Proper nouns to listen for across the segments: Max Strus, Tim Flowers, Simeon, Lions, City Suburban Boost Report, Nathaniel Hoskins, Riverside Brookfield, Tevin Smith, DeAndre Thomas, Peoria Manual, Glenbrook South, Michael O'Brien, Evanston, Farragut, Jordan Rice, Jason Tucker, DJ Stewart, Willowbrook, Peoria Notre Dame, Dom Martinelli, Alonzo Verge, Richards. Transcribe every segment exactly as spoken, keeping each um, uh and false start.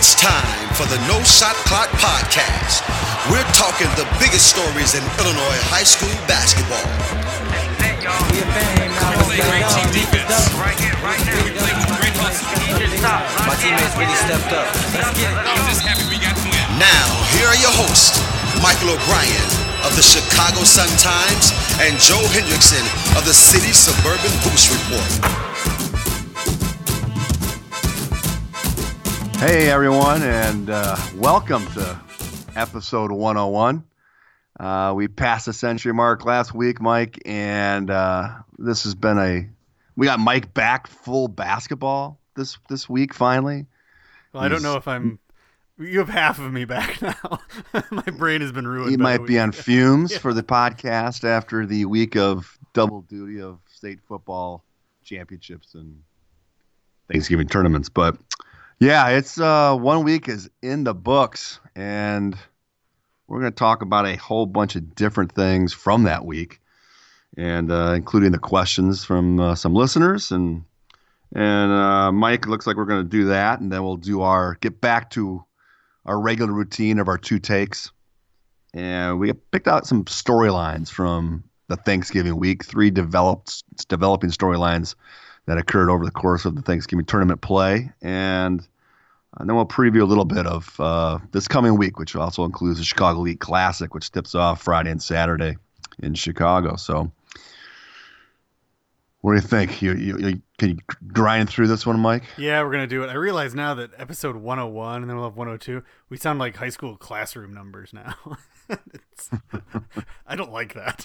It's time for the No Shot Clock Podcast. We're talking the biggest stories in Illinois high school basketball. Hey, y'all. We play great defense. Right here, right now. We play with great offense. My teammates really stepped up. I'm just happy we got to win. Now, here are your hosts, Michael O'Brien of the Chicago Sun-Times and Joe Hendrickson of the City Suburban Boost Report. Hey everyone, and uh, welcome to episode one oh one. Uh, we passed the century mark last week, Mike, and uh, this has been a we got Mike back full basketball this this week finally. Well, He's, I don't know if I'm. You have half of me back now. My brain has been ruined. He might be on fumes yeah. for the podcast after the week of double duty of state football championships and Thanksgiving tournaments, but. Yeah, it's uh, one week is in the books, and we're going to talk about a whole bunch of different things from that week, and uh, including the questions from uh, some listeners. And and uh, Mike, looks like we're going to do that, and then we'll do our get back to our regular routine of our two takes. And we picked out some storylines from the Thanksgiving week, three developed developing storylines that occurred over the course of the Thanksgiving tournament play. And, and then we'll preview a little bit of uh, this coming week, which also includes the Chicago League Classic, which tips off Friday and Saturday in Chicago. So what do you think? You, you, you Can you grind through this one, Mike? Yeah, we're going to do it. I realize now that episode one oh one and then we'll have one oh two. We sound like high school classroom numbers now. It's, I don't like that.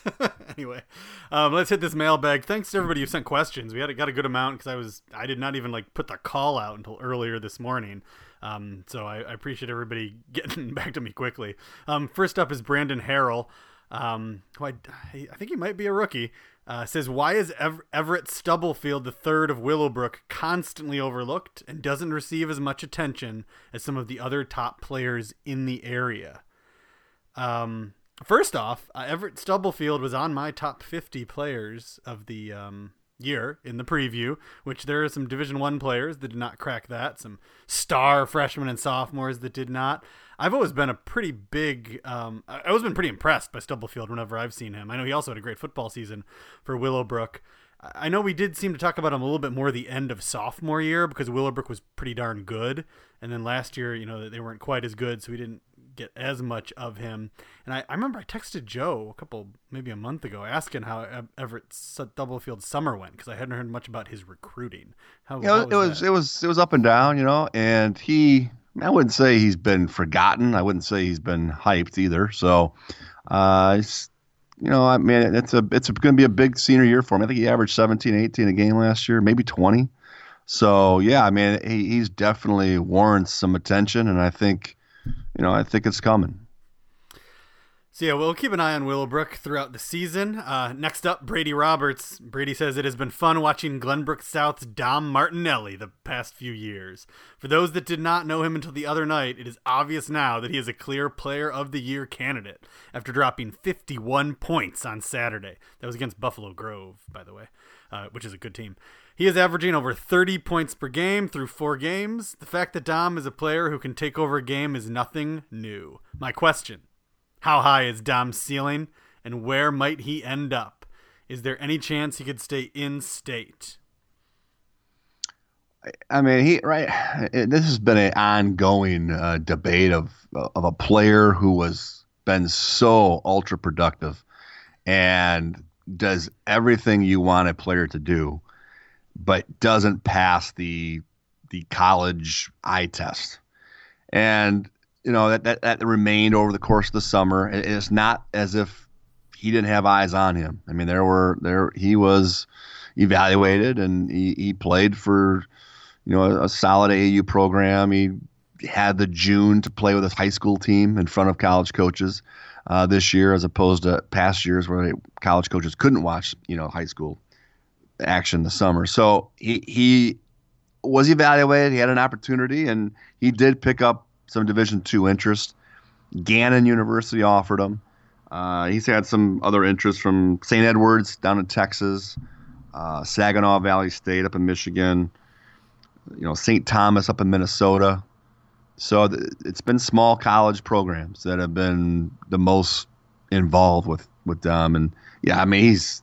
Anyway, um, let's hit this mailbag. Thanks to everybody who sent questions. We had got a good amount because I was I did not even like put the call out until earlier this morning. Um, so I, I appreciate everybody getting back to me quickly. Um, first up is Brandon Harrell, um, who I, I think he might be a rookie. Uh, says, why is Ever- Everett Stubblefield the third of Willowbrook constantly overlooked and doesn't receive as much attention as some of the other top players in the area? Um, first off, uh, Everett Stubblefield was on my top fifty players of the um, year in the preview, which there are some Division One players that did not crack that, some star freshmen and sophomores that did not. I've always been a pretty big, um, I've always been pretty impressed by Stubblefield whenever I've seen him. I know he also had a great football season for Willowbrook. I know we did seem to talk about him a little bit more the end of sophomore year because Willowbrook was pretty darn good. And then last year, you know, they weren't quite as good, so we didn't get as much of him. And I, I remember I texted Joe a couple, maybe a month ago, asking how Everett Stubblefield's summer went because I hadn't heard much about his recruiting. How, you know, how was it was that? it was it was up and down, you know, and he... I wouldn't say he's been forgotten. I wouldn't say he's been hyped either. So, uh, it's, you know, I mean, it's a it's going to be a big senior year for him. I think he averaged seventeen, eighteen a game last year, maybe twenty. So, yeah, I mean, he, he's definitely warrants some attention, and I think, you know, I think it's coming. So, yeah, we'll keep an eye on Willowbrook throughout the season. Uh, next up, Brady Roberts. Brady says it has been fun watching Glenbrook South's Dom Martinelli the past few years. For those that did not know him until the other night, it is obvious now that he is a clear player of the year candidate after dropping fifty-one points on Saturday. That was against Buffalo Grove, by the way, uh, which is a good team. He is averaging over thirty points per game through four games. The fact that Dom is a player who can take over a game is nothing new. My question: how high is Dom's ceiling, and where might he end up? Is there any chance he could stay in state? I mean, he right. It, this has been an ongoing uh, debate of of a player who has been so ultra productive and does everything you want a player to do, but doesn't pass the the college eye test. And you know, that, that that remained over the course of the summer. It, it's not as if he didn't have eyes on him. I mean, there were there he was evaluated, and he, he played for, you know, a, a solid A A U program. He had the June to play with his high school team in front of college coaches uh, this year, as opposed to past years where college coaches couldn't watch, you know, high school action this summer. So he he was evaluated. He had an opportunity, and he did pick up some Division two interest. Gannon University offered him. Uh, he's had some other interest from Saint Edwards down in Texas, uh, Saginaw Valley State up in Michigan, you know, Saint Thomas up in Minnesota. So th- it's been small college programs that have been the most involved with, with Dom. And, yeah, I mean, he's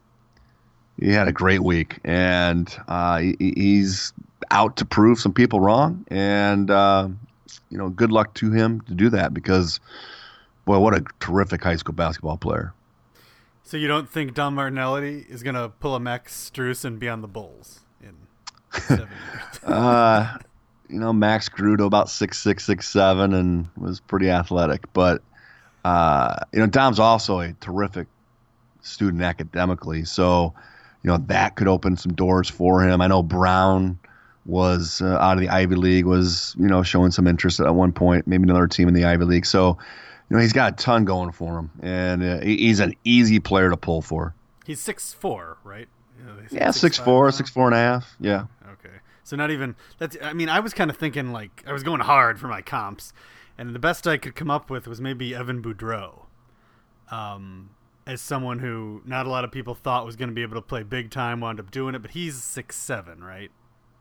he had a great week. And uh, he, he's out to prove some people wrong. And, uh, you know, good luck to him to do that because, boy, what a terrific high school basketball player. So you don't think Dom Martinelli is going to pull a Max Strus and be on the Bulls in seven years? uh, you know, Max grew to about six six, six seven and was pretty athletic. But, uh, you know, Dom's also a terrific student academically. So, you know, that could open some doors for him. I know Brown was uh, out of the Ivy League, was, you know, showing some interest at one point, maybe another team in the Ivy League. So, you know, he's got a ton going for him, and uh, he's an easy player to pull for. He's six four, right? You know, yeah, six four, six four and a half, yeah. Okay. So not even – that's. I mean, I was kind of thinking, like, I was going hard for my comps, and the best I could come up with was maybe Evan Boudreau um, as someone who not a lot of people thought was going to be able to play big time, wound up doing it, but he's six seven, right?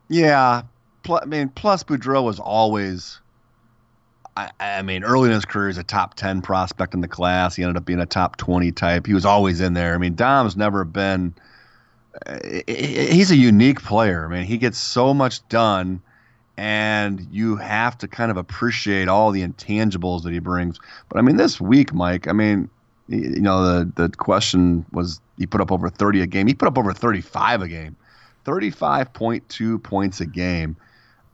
Yeah. Plus, I mean, plus Boudreau was always – I, I mean, early in his career, he was a top ten prospect in the class. He ended up being a top twenty type. He was always in there. I mean, Dom's never been uh, – he's a unique player. I mean, he gets so much done, and you have to kind of appreciate all the intangibles that he brings. But, I mean, this week, Mike, I mean, you know, the, the question was he put up over thirty a game. He put up over thirty-five a game, thirty-five point two points a game.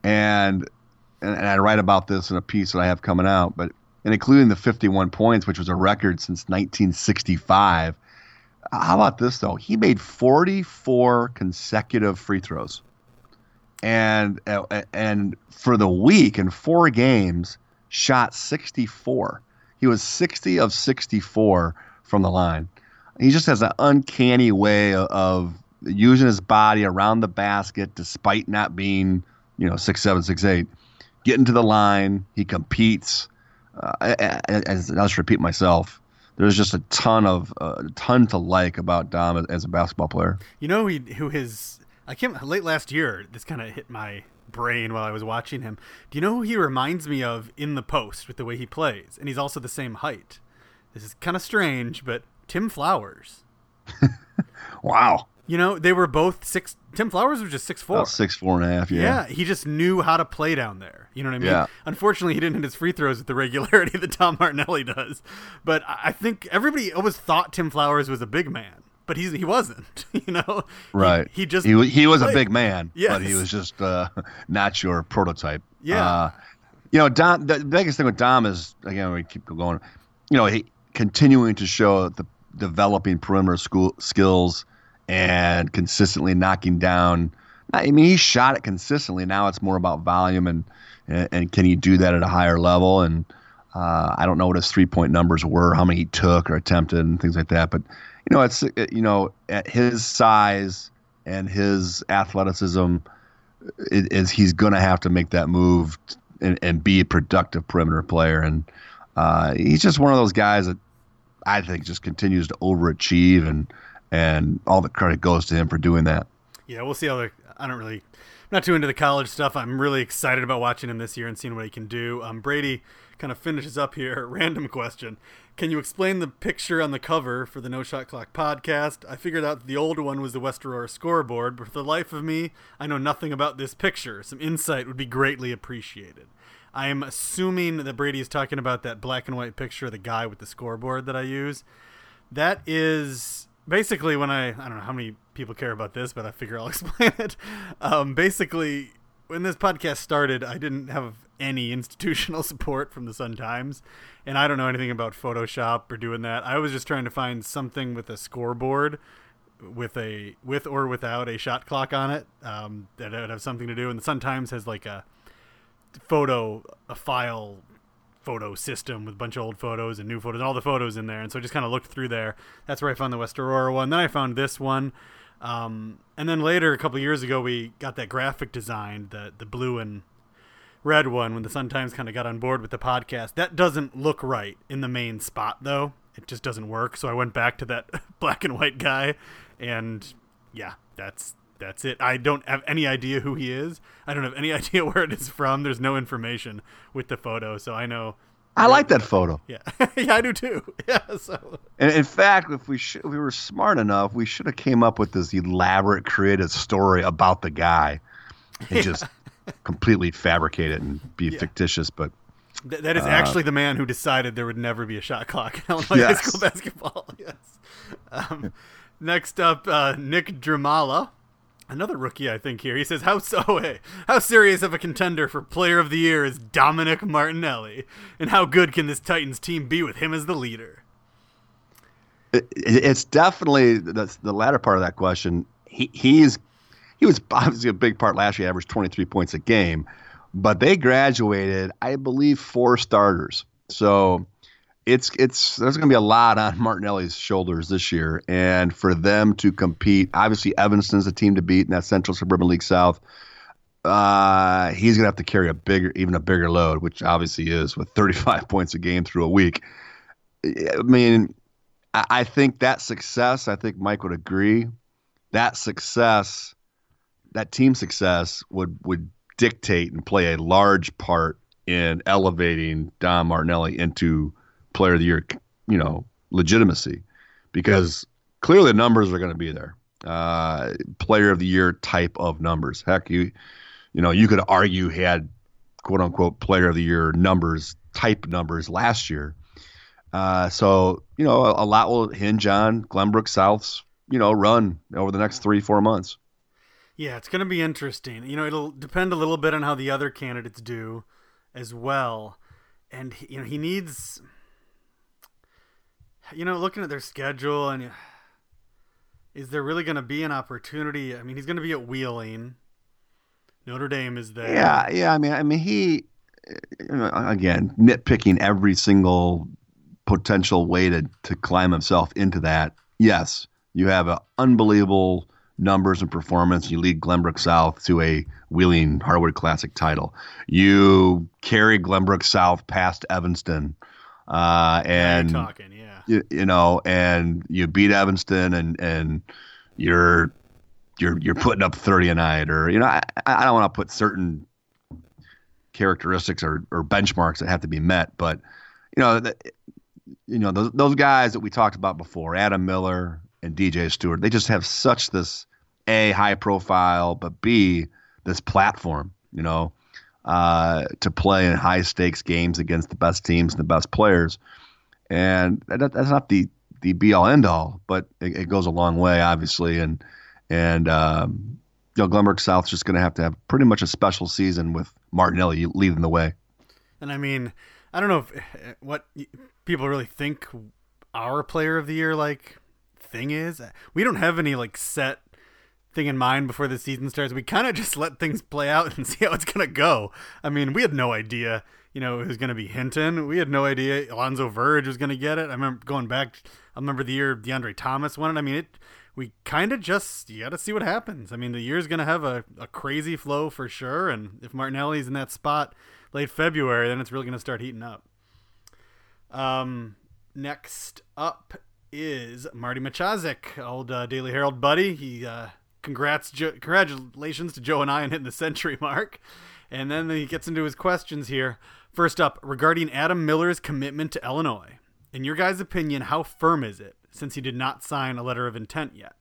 And – And, and I write about this in a piece that I have coming out, but and including the fifty-one points, which was a record since nineteen sixty-five. How about this, though? He made forty-four consecutive free throws. And and for the week, in four games, shot sixty-four. He was sixty of sixty-four from the line. He just has an uncanny way of using his body around the basket despite not being, you know, six seven, six eight. Getting to the line, he competes. Uh, as I'll just repeat myself, there's just a ton of uh, a ton to like about Dom as a basketball player. You know, he, who his I can't late last year. This kind of hit my brain while I was watching him. Do you know who he reminds me of in the post with the way he plays? And he's also the same height. This is kind of strange, but Tim Flowers. Wow. You know, they were both six. Tim Flowers was just six four. About six four and a half. Yeah. Yeah, he just knew how to play down there. You know what I mean? Yeah. Unfortunately, he didn't hit his free throws with the regularity that Dom Martinelli does. But I think everybody always thought Tim Flowers was a big man, but he's he wasn't. You know? Right. He, he just he, he was played. a big man, yes. But he was just uh, not your prototype. Yeah. Uh, you know, Dom. The biggest thing with Dom is again we keep going. You know, he continuing to show the developing perimeter school skills. And consistently knocking down. I mean, he shot it consistently. Now it's more about volume and and, and can he do that at a higher level? And uh, I don't know what his three point numbers were, how many he took or attempted, and things like that. But you know, it's you know, at his size and his athleticism, it, is he's going to have to make that move and, and be a productive perimeter player. And uh, he's just one of those guys that I think just continues to overachieve and. And all the credit goes to him for doing that. Yeah, we'll see how the – I don't really – I'm not too into the college stuff. I'm really excited about watching him this year and seeing what he can do. Um, Brady kind of finishes up here. Random question. Can you explain the picture on the cover for the No Shot Clock podcast? I figured out the old one was the West Aurora scoreboard, but for the life of me, I know nothing about this picture. Some insight would be greatly appreciated. I am assuming that Brady is talking about that black and white picture of the guy with the scoreboard that I use. That is – basically, when I, I don't know how many people care about this, but I figure I'll explain it. Um, basically, when this podcast started, I didn't have any institutional support from the Sun-Times, and I don't know anything about Photoshop or doing that. I was just trying to find something with a scoreboard with a with or without a shot clock on it um, that would have something to do. And the Sun-Times has like a photo, a file photo system with a bunch of old photos and new photos and all the photos in there, and so I just kind of looked through there. That's where I found the West Aurora one. Then I found this one, um, and then later a couple years ago we got that graphic design, the the blue and red one, when the Sun-Times kind of got on board with the podcast. That doesn't look right in the main spot though. It just doesn't work. So I went back to that black and white guy, and yeah, that's that's it. I don't have any idea who he is. I don't have any idea where it is from. There's no information with the photo, so I know. I like that photo. Yeah, yeah, I do too. Yeah, so. And in fact, if we sh- if we were smart enough, we should have came up with this elaborate, creative story about the guy, and yeah. just completely fabricate it and be yeah. fictitious. But Th- that is uh, actually the man who decided there would never be a shot clock in Illinois yes. high school basketball. Yes. Um, next up, uh, Nick Dramala. Another rookie, I think, here. He says, how so, hey, how serious of a contender for player of the year is Dominic Martinelli? And how good can this Titans team be with him as the leader? It, it's definitely that's the latter part of that question. He he's he was obviously a big part last year. He averaged twenty-three points a game. But they graduated, I believe, four starters. So it's it's there's going to be a lot on Martinelli's shoulders this year, and for them to compete, obviously Evanston's a team to beat in that Central Suburban League South. Uh, he's going to have to carry a bigger, even a bigger load, which obviously is with thirty-five points a game through a week. I mean, I, I think that success, I think Mike would agree, that success, that team success would would dictate and play a large part in elevating Dom Martinelli into player of the year, you know, legitimacy, because clearly the numbers are going to be there. Uh, player of the year type of numbers. Heck, you, you know, you could argue he had quote unquote player of the year numbers type numbers last year. Uh, so, you know, a, a lot will hinge on Glenbrook South's, you know, run over the next three, four months. Yeah. It's going to be interesting. You know, it'll depend a little bit on how the other candidates do as well. And, you know, he needs, you know, looking at their schedule, and is there really going to be an opportunity? I mean, he's going to be at Wheeling. Notre Dame is there. Yeah, yeah. I mean, I mean, he again nitpicking every single potential way to, to climb himself into that. Yes, you have an unbelievable numbers and performance. You lead Glenbrook South to a Wheeling Hardwood Classic title. You carry Glenbrook South past Evanston, uh, and yeah, you're talking, yeah. You, you know, and you beat Evanston, and, and you're you're you're putting up thirty a night, or you know, I, I don't want to put certain characteristics or, or benchmarks that have to be met, but you know, the, you know those those guys that we talked about before, Adam Miller and D J Stewart, they just have such this A, high profile, but B, this platform, you know, uh, to play in high stakes games against the best teams and the best players. And that, that's not the, the be-all, end-all, but it, it goes a long way, obviously. And, and um, you know, Glenbrook South's just going to have to have pretty much a special season with Martinelli leading the way. And, I mean, I don't know if, what people really think our player of the year, like, thing is. We don't have any, like, set thing in mind before the season starts. We kind of just let things play out and see how it's going to go. I mean, we had no idea, you know, it was going to be Hinton. We had no idea Alonzo Verge was going to get it. I remember going back, I remember the year DeAndre Thomas won it. I mean, it. we kind of just, you got to see what happens. I mean, the year's going to have a, a crazy flow for sure. And if Martinelli's in that spot late February, then it's really going to start heating up. Um, next up is Marty Machazik, old uh, Daily Herald buddy. He, uh, Congrats, jo- congratulations to Joe and I on hitting the century mark. And then he gets into his questions here. First up, regarding Adam Miller's commitment to Illinois. In your guys' opinion, how firm is it, since he did not sign a letter of intent yet?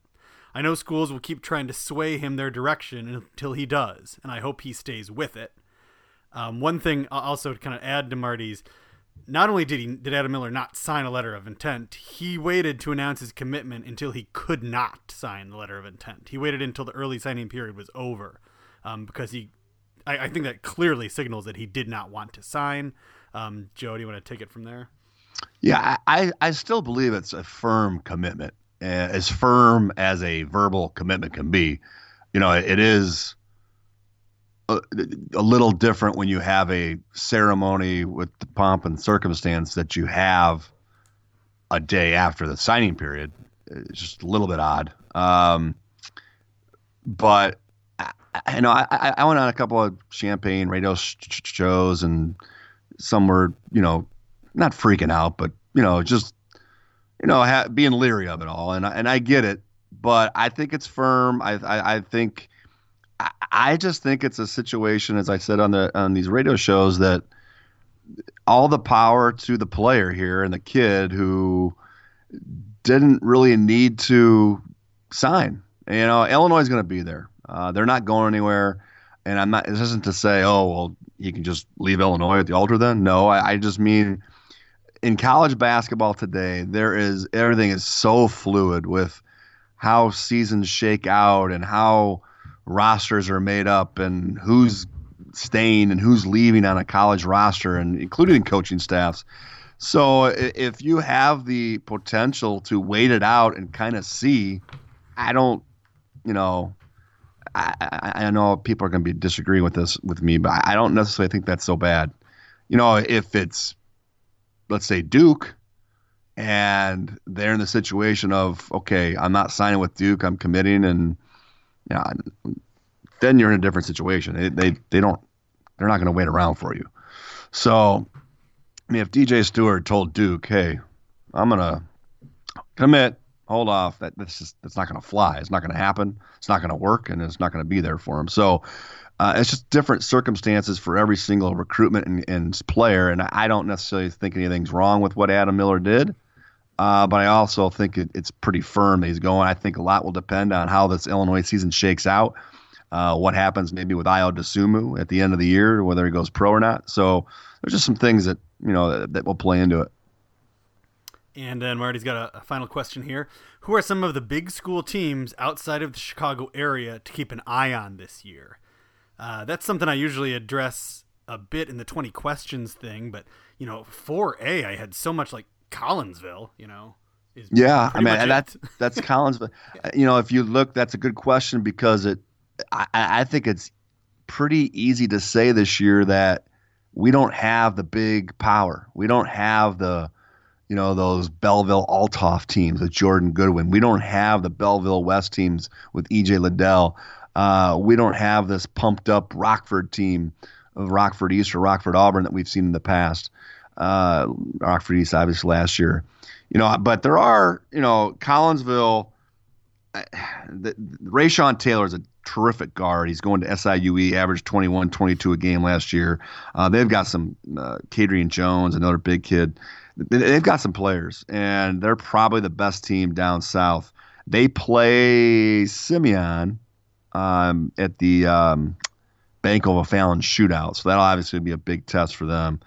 I know schools will keep trying to sway him their direction until he does, and I hope he stays with it. Um, one thing I'll also kind of add to Marty's, not only did he did Adam Miller not sign a letter of intent, he waited to announce his commitment until he could not sign the letter of intent. He waited until the early signing period was over, um, because he, I, I think that clearly signals that he did not want to sign. Um, Joe, do you want to take it from there? Yeah, I, I still believe it's a firm commitment, as firm as a verbal commitment can be. You know, it is A, a little different when you have a ceremony with the pomp and circumstance that you have a day after the signing period. It's just a little bit odd. Um, but I, I know I, I went on a couple of champagne radio shows, and some were, you know, not freaking out, but, you know, just, you know, ha- being leery of it all. And I, and I get it. but I think it's firm. I I, I think I, I just think it's a situation, as I said on the on these radio shows, that all the power to the player here and the kid who didn't really need to sign. You know, Illinois is going to be there. Uh, they're not going anywhere. And I'm not, this isn't to say, oh, well, you can just leave Illinois at the altar then. No, I, I just mean in college basketball today, there is, everything is so fluid with how seasons shake out and how rosters are made up and who's staying and who's leaving on a college roster, and including coaching staffs. So if you have the potential to wait it out and kind of see, I don't, you know, I, I, I know people are going to be disagreeing with this with me, but I don't necessarily think that's so bad. You know, if it's, let's say, Duke, and they're in the situation of, okay, I'm not signing with Duke, I'm committing, and yeah, you know, then you're in a different situation. They they, they don't, they're not going to wait around for you. So, I mean, if D J Stewart told Duke, "Hey, I'm going to commit, hold off," that that's just that's not going to fly. It's not going to happen. It's not going to work, and it's not going to be there for him. So uh, it's just different circumstances for every single recruitment and, and player. And I don't necessarily think anything's wrong with what Adam Miller did, uh, but I also think it, it's pretty firm that he's going. I think a lot will depend on how this Illinois season shakes out, uh, what happens maybe with Ayo Dosunmu at the end of the year, whether he goes pro or not. So there's just some things that you know that, that will play into it. And then Marty's got a, a final question here. Who are some of the big school teams outside of the Chicago area to keep an eye on this year? Uh, that's something I usually address a bit in the twenty questions thing, but you know, four A, I had so much like Collinsville, you know. Is yeah, I mean, and that's that's Collinsville. Yeah. You know, if you look, that's a good question because it. I, I think it's pretty easy to say this year that we don't have the big power. We don't have the. You know, those Belleville Altoff teams with Jordan Goodwin. We don't have the Belleville West teams with E J Liddell. Uh, we don't have this pumped up Rockford team of Rockford East or Rockford Auburn that we've seen in the past. Uh, Rockford East, obviously, last year. You know, but there are, you know, Collinsville. Uh, the, the, Rayshawn Taylor is a terrific guard. He's going to S I U E, averaged twenty-one, twenty-two a game last year. Uh, they've got some, uh, Kadrian Jones, another big kid. They've got some players, and they're probably the best team down south. They play Simeon um, at the um, Bank of Fallon shootout, so that'll obviously be a big test for them.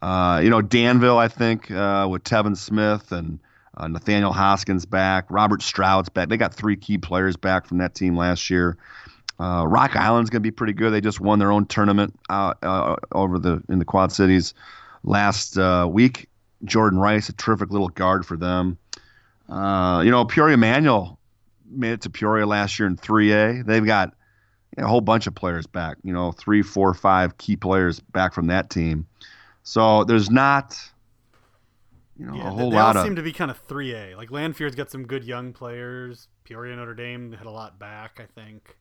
Uh, you know, Danville, I think, uh, with Tevin Smith and uh, Nathaniel Hoskins back, Robert Stroud's back. They got three key players back from that team last year. Uh, Rock Island's going to be pretty good. They just won their own tournament out, uh, over the in the Quad Cities last uh, week. Jordan Rice, a terrific little guard for them. Uh, you know, Peoria Manual made it to Peoria last year in three A. They've got a whole bunch of players back, you know, three, four, five key players back from that team. So there's not, you know, yeah, a whole they lot all of. They seem to be kind of three A. Like Lanfear's got some good young players. Peoria Notre Dame had a lot back, I think.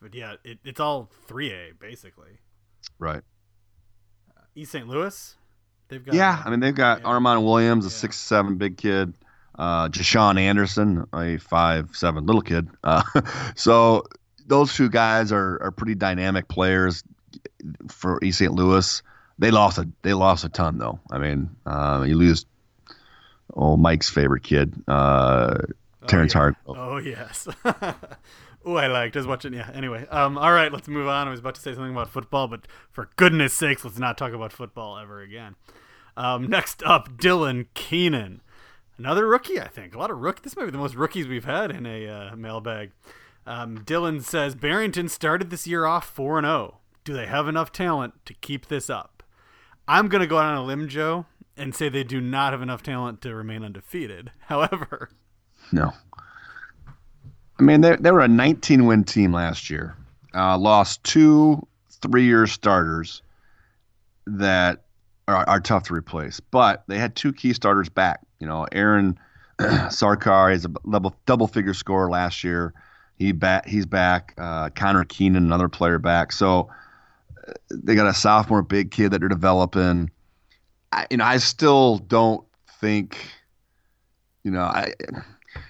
But yeah, it, it's all three A basically. Right. Uh, East Saint Louis. They've got, yeah, I mean, they've got yeah. Armand Williams, a yeah. six seven big kid, uh, Jashawn Anderson, a five seven little kid. Uh, so those two guys are, are pretty dynamic players for East Saint Louis. They lost a they lost a ton, though. I mean, uh, you lose old Mike's favorite kid, uh, oh, Terrence yeah. Hart. Oh, yes. Oh, I liked. I was watching. Yeah. Anyway. Um. All right. Let's move on. I was about to say something about football, but for goodness sakes, let's not talk about football ever again. Um. Next up, Dylan Keenan, another rookie. I think a lot of rookie. This might be the most rookies we've had in a uh, mailbag. Um. Dylan says Barrington started this year off four and oh. Do they have enough talent to keep this up? I'm gonna go out on a limb, Joe, and say they do not have enough talent to remain undefeated. However, no. I mean, they, they were a nineteen-win team last year. Uh, lost two three-year starters that are, are tough to replace. But they had two key starters back. You know, Aaron Sarkar is a double, double-figure scorer last year. He bat, He's back. Uh, Connor Keenan, another player back. So they got a sophomore big kid that they're developing. I, you know, I still don't think, you know, I –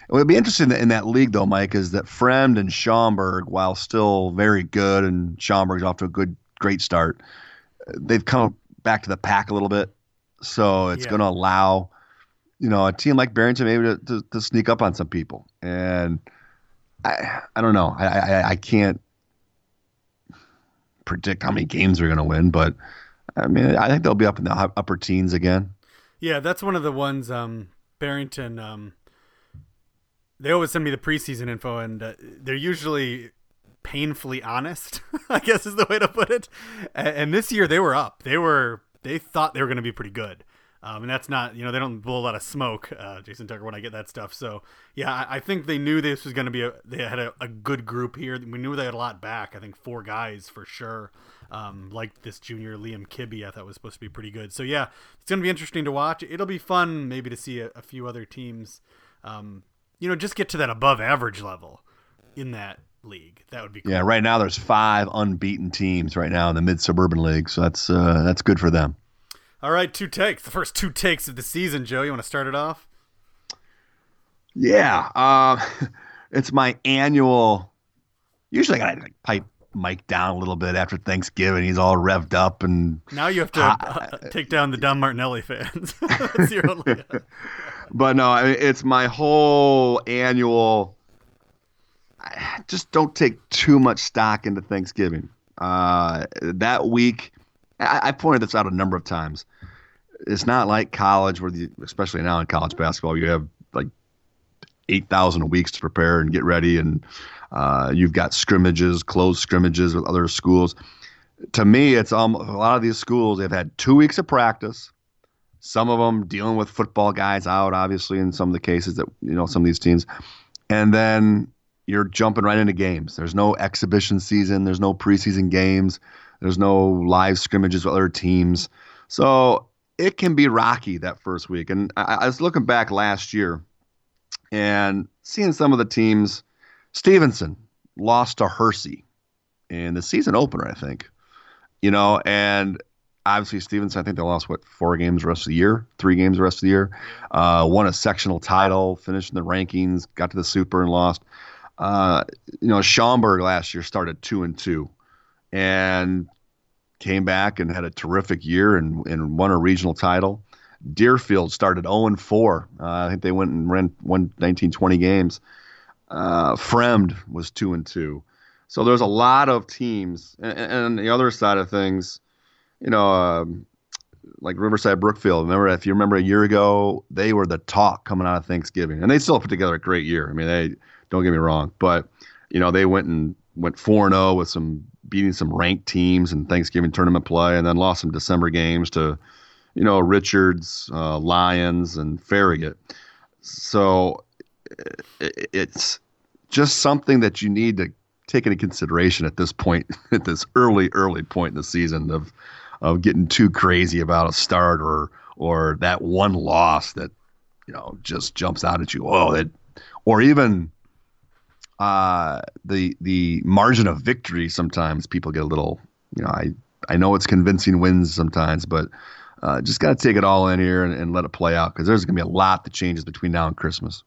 What would be interesting in that league, though, Mike, is that Fremd and Schaumburg, while still very good, and Schaumburg's off to a good, great start, they've come back to the pack a little bit. So it's yeah. going to allow, you know, a team like Barrington maybe to, to, to sneak up on some people. And I I don't know. I, I, I can't predict how many games they're going to win, but I mean, I think they'll be up in the upper teens again. Yeah, that's one of the ones um, Barrington, um, they always send me the preseason info, and uh, they're usually painfully honest, I guess is the way to put it. And, and this year they were up. They were, they thought they were going to be pretty good. Um, and that's not, you know, they don't blow a lot of smoke, uh, Jason Tucker, when I get that stuff. So, yeah, I, I think they knew this was going to be a, they had a, a good group here. We knew they had a lot back. I think four guys for sure. Um, like this junior Liam Kibbe, I thought was supposed to be pretty good. So, yeah, it's going to be interesting to watch. It'll be fun maybe to see a, a few other teams, um, you know, just get to that above average level in that league. That would be cool. Yeah, right now there's five unbeaten teams right now in the Mid-Suburban League. So that's uh, that's good for them. All right, two takes. The first two takes of the season, Joe. You want to start it off? Yeah. Uh, it's my annual – usually I got to pipe Mike down a little bit after Thanksgiving. He's all revved up. And now you have to uh, uh, take down the Dom Martinelli fans. That's your only – But, no, I mean, it's my whole annual – just don't take too much stock into Thanksgiving. Uh, that week – I pointed this out a number of times. It's not like college, where the, especially now in college basketball, you have like eight thousand weeks to prepare and get ready, and uh, you've got scrimmages, closed scrimmages with other schools. To me, it's um, a lot of these schools, they've had two weeks of practice, some of them dealing with football guys out, obviously, in some of the cases that, you know, some of these teams. And then you're jumping right into games. There's no exhibition season. There's no preseason games. There's no live scrimmages with other teams. So it can be rocky that first week. And I, I was looking back last year and seeing some of the teams. Stevenson lost to Hersey in the season opener, I think. You know, and obviously Stevenson, I think they lost, what, four games the rest of the year, three games the rest of the year. Uh, won a sectional title, finished in the rankings, got to the Super and lost. Uh, you know, Schaumburg last year started two and two. And came back and had a terrific year and, and won a regional title. Deerfield started oh and four. Uh, I think they went and ran won nineteen, twenty games. Uh, Fremd was two and two. So there's a lot of teams. And, and the other side of things, you know, um, like Riverside Brookfield. Remember, if you remember a year ago, they were the talk coming out of Thanksgiving. And they still put together a great year. I mean, they don't get me wrong. But, you know, they went and went four and oh with some – beating some ranked teams in Thanksgiving tournament play, and then lost some December games to, you know, Richards, uh, Lions, and Farragut. So it's just something that you need to take into consideration at this point, at this early, early point in the season of of getting too crazy about a start or or that one loss that, you know, just jumps out at you. Oh, it, or even. Uh, the the margin of victory, sometimes people get a little, you know, I, I know it's convincing wins sometimes, but uh, just got to take it all in here and, and let it play out, because there's going to be a lot that changes between now and Christmas.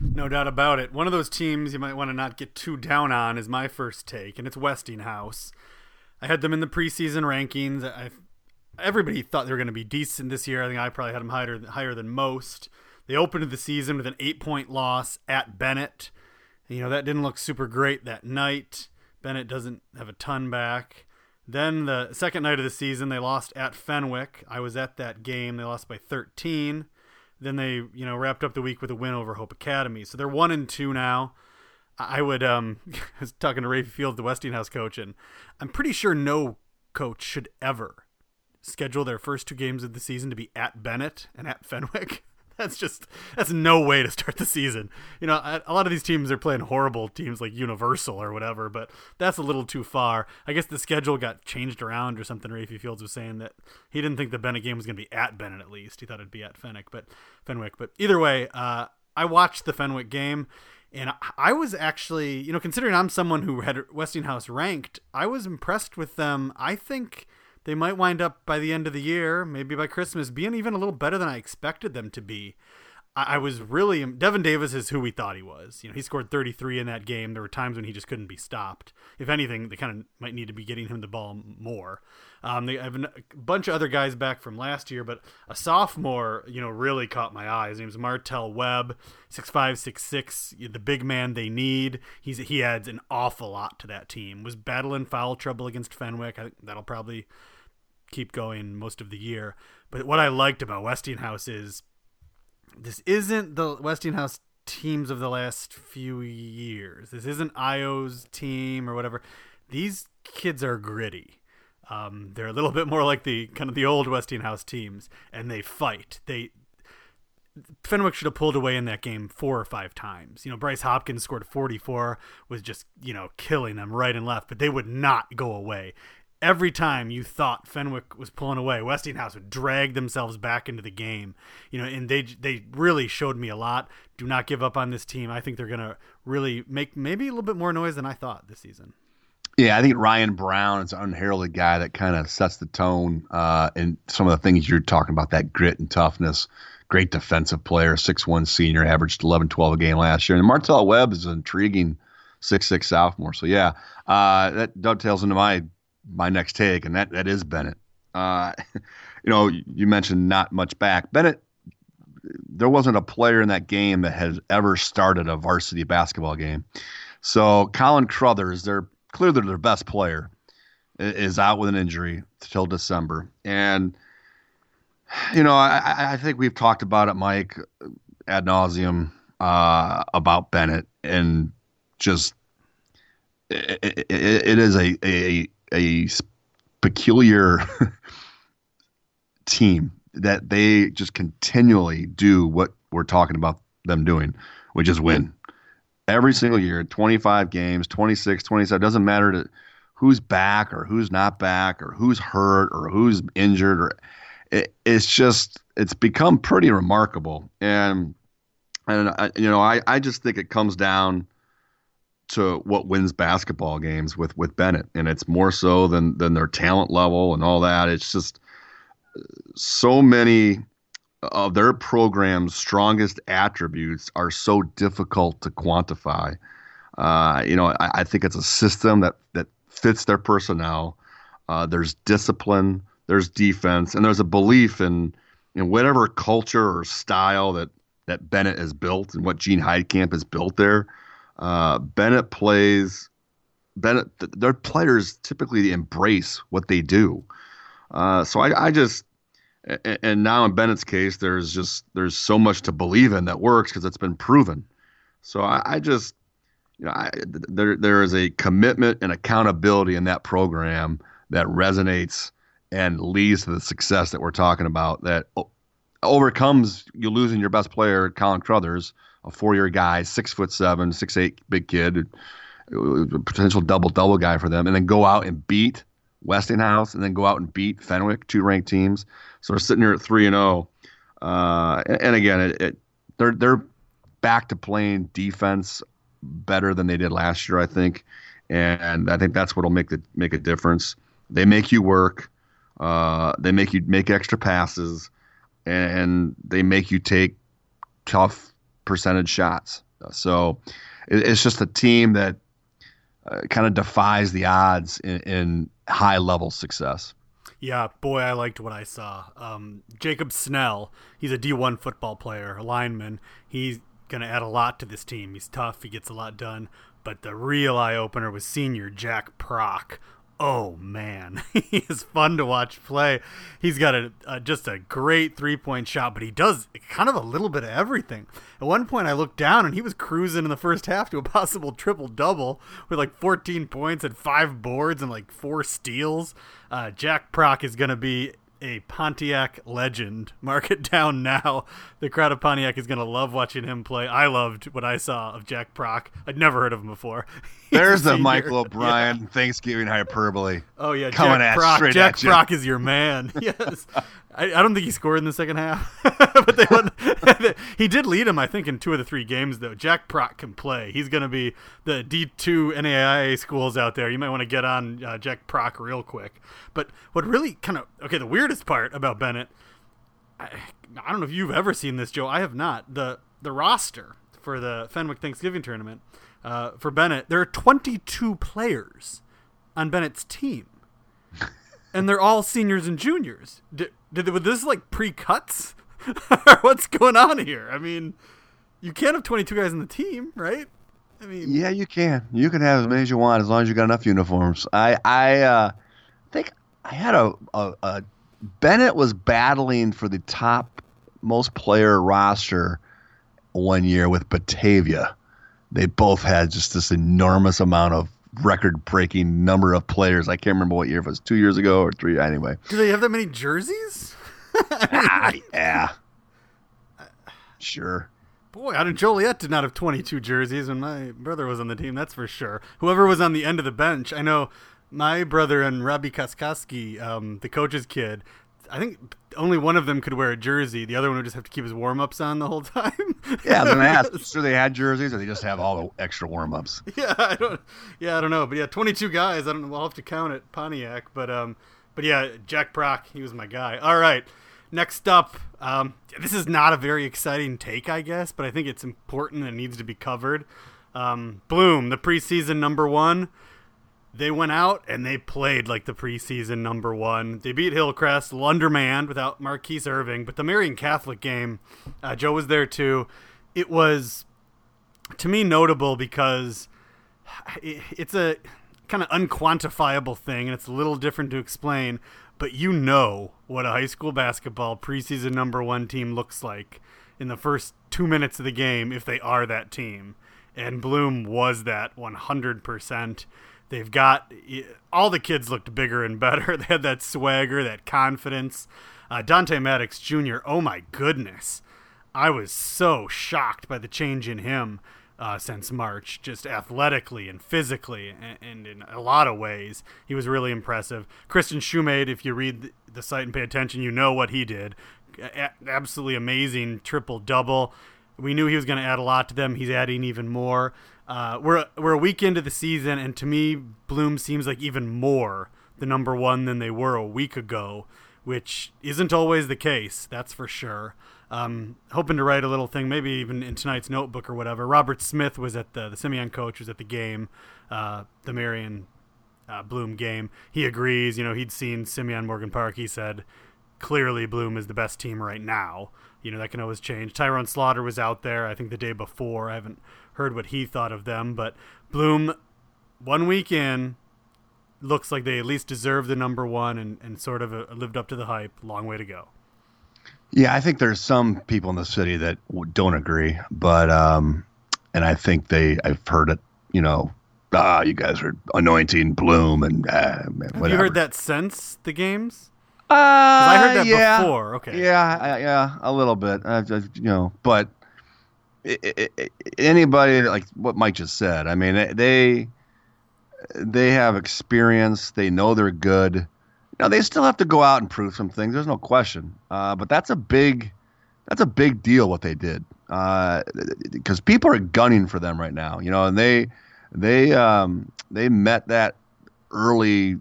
No doubt about it. One of those teams you might want to not get too down on is my first take, and it's Westinghouse. I had them in the preseason rankings. I Everybody thought they were going to be decent this year. I think I probably had them higher, higher than most. They opened the season with an eight-point loss at Benet. You know, that didn't look super great that night. Benet doesn't have a ton back. Then the second night of the season, they lost at Fenwick. I was at that game. They lost by thirteen. Then they, you know, wrapped up the week with a win over Hope Academy. So they're one and two now. I would, um, I was talking to Ray Field, the Westinghouse coach, and I'm pretty sure no coach should ever schedule their first two games of the season to be at Benet and at Fenwick. That's just, that's no way to start the season. You know, a lot of these teams are playing horrible teams like Universal or whatever, but that's a little too far. I guess the schedule got changed around or something. Rafe Fields was saying that he didn't think the Bennett game was going to be at Bennett, at least. He thought it'd be at Fenwick, but Fenwick. But either way, uh, I watched the Fenwick game, and I was actually, you know, considering I'm someone who had Westinghouse ranked, I was impressed with them. I think they might wind up by the end of the year, maybe by Christmas, being even a little better than I expected them to be. I was really Devin Davis is who we thought he was. You know, he scored thirty-three in that game. There were times when he just couldn't be stopped. If anything, they kind of might need to be getting him the ball more. Um, they have a bunch of other guys back from last year, but a sophomore, you know, really caught my eye. His name's Martell Webb, six five, six six, the big man they need. He's he adds an awful lot to that team. Was battling foul trouble against Fenwick. I think that'll probably keep going most of the year. But what I liked about Westinghouse is, this isn't the Westinghouse teams of the last few years. This isn't Io's team or whatever. These kids are gritty. Um, they're a little bit more like the kind of the old Westinghouse teams, and they fight. They Fenwick should have pulled away in that game four or five times. You know, Bryce Hopkins scored forty-four, was just, you know, killing them right and left, but they would not go away. Every time you thought Fenwick was pulling away, Westinghouse would drag themselves back into the game, you know, and they they really showed me a lot. Do not give up on this team. I think they're going to really make maybe a little bit more noise than I thought this season. Yeah, I think Ryan Brown is an unheralded guy that kind of sets the tone uh, and some of the things you're talking about, that grit and toughness. Great defensive player, six one senior, averaged eleven twelve a game last year. And Martell Webb is an intriguing six six sophomore. So, yeah, uh, that dovetails into my – my next take, and that, that is Benet. Uh, you know, you mentioned not much back. Benet, there wasn't a player in that game that has ever started a varsity basketball game. So Colin Crothers, they're clearly their best player, is out with an injury till December. And, you know, I, I think we've talked about it, Mike, ad nauseum uh, about Benet, and just it, it, it is a, a a peculiar team that they just continually do what we're talking about them doing, which is win every single year, twenty-five games, twenty-six, twenty-seven, doesn't matter to who's back or who's not back or who's hurt or who's injured, or it, it's just, it's become pretty remarkable. And, and I, you know, I, I just think it comes down to what wins basketball games with, with Benet. And it's more so than, than their talent level and all that. It's just so many of their program's strongest attributes are so difficult to quantify. Uh, you know, I, I think it's a system that, that fits their personnel. Uh, there's discipline, there's defense, and there's a belief in, in whatever culture or style that, that Benet has built and what Gene Heidkamp has built there. Uh, Benet plays Benet, th- their players typically embrace what they do. Uh, so I, I just, and, and now in Bennett's case, there's just, there's so much to believe in that works because it's been proven. So I, I just, you know, I, there, there is a commitment and accountability in that program that resonates and leads to the success that we're talking about that o- overcomes you losing your best player, Colin Crothers, a four-year guy, six foot seven, six eight, big kid, potential double-double guy for them, and then go out and beat Westinghouse, and then go out and beat Fenwick, two ranked teams. So we're sitting here at three and zero. And again, it, it, they're they're back to playing defense better than they did last year, I think, and I think that's what'll make the make a difference. They make you work. Uh, they make you make extra passes, and they make you take tough percentage shots. So it's just a team that uh, kind of defies the odds in, in high level success. Yeah, boy, I liked what I saw. Um, Jacob Snell, he's a D one football player, a lineman. He's going to add a lot to this team. He's tough. He gets a lot done. But the real eye opener was senior Jack Prock. Oh, man, he is fun to watch play. He's got a, a just a great three-point shot, but he does kind of a little bit of everything. At one point, I looked down, and he was cruising in the first half to a possible triple-double with like fourteen points and five boards and like four steals. Uh, Jack Prock is going to be a Pontiac legend. Mark it down now. The crowd of Pontiac is going to love watching him play. I loved what I saw of Jack Prock. I'd never heard of him before. There's the Michael O'Brien yeah. Thanksgiving hyperbole. Oh, yeah. Coming Jack at Prock. Straight Jack at you. Prock is your man. Yes. I, I don't think he scored in the second half. But they won. He did lead him, I think, in two of the three games, though. Jack Prock can play. He's going to be the D two N A I A schools out there. You might want to get on uh, Jack Prock real quick. But what really kind of – okay, the weirdest part about Benet I, I don't know if you've ever seen this, Joe. I have not. The the roster for the Fenwick Thanksgiving Tournament uh, for Benet, there are twenty-two players on Bennett's team, and they're all seniors and juniors. Did, did was this like pre-cuts? What's going on here? I mean, you can't have twenty-two guys on the team, right? I mean, yeah, you can. You can have as many as you want as long as you got enough uniforms. I I uh, think I had a, a, a Benet was battling for the top most player roster one year with Batavia. They both had just this enormous amount of record-breaking number of players. I can't remember what year. If it was two years ago or three, anyway. Do they have that many jerseys? I mean, ah, yeah. Sure. Boy, out of Joliet did not have twenty-two jerseys when my brother was on the team, that's for sure. Whoever was on the end of the bench, I know my brother and Robbie Kaskoski, um, the coach's kid, I think only one of them could wear a jersey. The other one would just have to keep his warm-ups on the whole time. Yeah, then I asked, sure they had jerseys, or they just have all the extra warm-ups? Yeah, I don't Yeah, I don't know. But yeah, twenty-two guys. I don't know. We'll have to count at Pontiac. But, um, but yeah, Jack Brock, he was my guy. All right. Next up, um, this is not a very exciting take, I guess, but I think it's important and needs to be covered. Um, Bloom, the preseason number one, they went out and they played like the preseason number one. They beat Hillcrest, Lunderman without Marquise Irving, but the Marian Catholic game, uh, Joe was there too. It was, to me, notable because it, it's a kind of unquantifiable thing, and it's a little different to explain. But you know what a high school basketball preseason number one team looks like in the first two minutes of the game if they are that team. And Bloom was that one hundred percent. They've got – all the kids looked bigger and better. They had that swagger, that confidence. Uh, Dante Maddox Junior, oh my goodness. I was so shocked by the change in him uh, since March, just athletically and physically and, and in a lot of ways. He was really impressive. Christian Shoemade, if you read the, the site and pay attention, you know what he did. A- absolutely amazing triple-double. We knew he was going to add a lot to them. He's adding even more. Uh, we're, we're a week into the season, and to me, Bloom seems like even more the number one than they were a week ago, which isn't always the case, that's for sure. Um, hoping to write a little thing, maybe even in tonight's notebook or whatever. Robert Smith was at the, the Simeon coach was at the game, uh, the Marian uh, Bloom game. He agrees, you know, he'd seen Simeon Morgan Park. He said, clearly Bloom is the best team right now. You know, that can always change. Tyrone Slaughter was out there, I think the day before. I haven't heard what he thought of them, but Bloom one week in looks like they at least deserve the number one and, and sort of a, lived up to the hype. Long way to go. Yeah, I think there's some people in the city that don't agree, but um, and I think they I've heard it. You know, ah, you guys are anointing Bloom and uh, whatever. Have you heard that since the games? Uh, I heard that yeah, before. Okay. Yeah, I, yeah, a little bit. I, I, you know, but it, it, anybody like what Mike just said. I mean, they they have experience. They know they're good. Now, they still have to go out and prove some things. There's no question. Uh, but that's a big that's a big deal what they did because uh, people are gunning for them right now. You know, and they they um, they met that early, you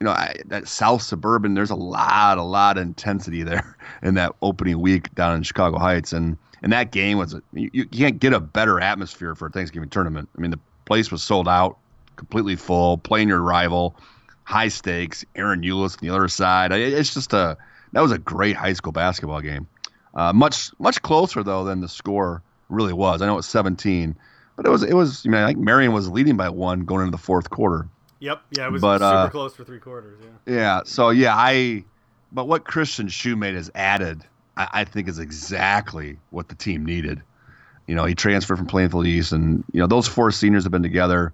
know, I, that South Suburban. There's a lot, a lot of intensity there in that opening week down in Chicago Heights. And, and that game was – you, you can't get a better atmosphere for a Thanksgiving tournament. I mean, the place was sold out, completely full, playing your rival – high stakes, Aaron Eulis on the other side. It's just a that was a great high school basketball game. Uh, much much closer though than the score really was. I know it was seventeen, but it was it was. You know, I think Marian was leading by one going into the fourth quarter. Yep, yeah, it was but, super uh, close for three quarters. Yeah. Yeah. So yeah, I. But what Christian Shoemade has added, I, I think, is exactly what the team needed. You know, he transferred from Plainfield East, and you know those four seniors have been together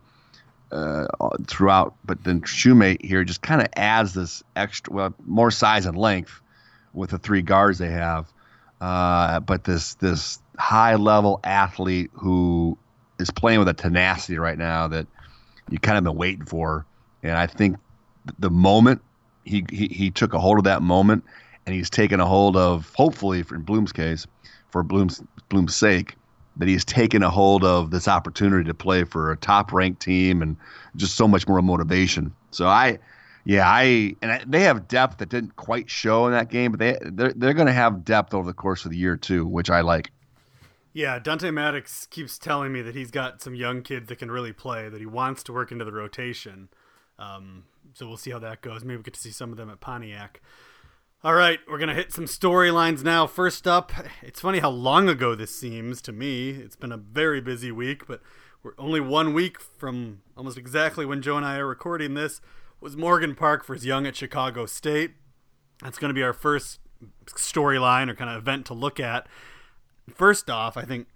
Uh, throughout, but then Shoemate here just kind of adds this extra, well, more size and length with the three guards they have. Uh, but this this high level athlete who is playing with a tenacity right now that you kind of been waiting for, and I think the moment he he, he took a hold of that moment, and he's taken a hold of hopefully for, in Bloom's case, for Bloom's Bloom's sake. That he's taken a hold of this opportunity to play for a top-ranked team and just so much more motivation. So I, Yeah, I and I, they have depth that didn't quite show in that game, but they they're, they're going to have depth over the course of the year too, which I like. Yeah, Dante Maddox keeps telling me that he's got some young kids that can really play, that he wants to work into the rotation. Um, so we'll see how that goes. Maybe we get to see some of them at Pontiac. All right, we're going to hit some storylines now. First up, it's funny how long ago this seems to me. It's been a very busy week, but we're only one week from almost exactly when Joe and I are recording this. Was Morgan Parkford's Young at Chicago State. That's going to be our first storyline or kind of event to look at. First off, I think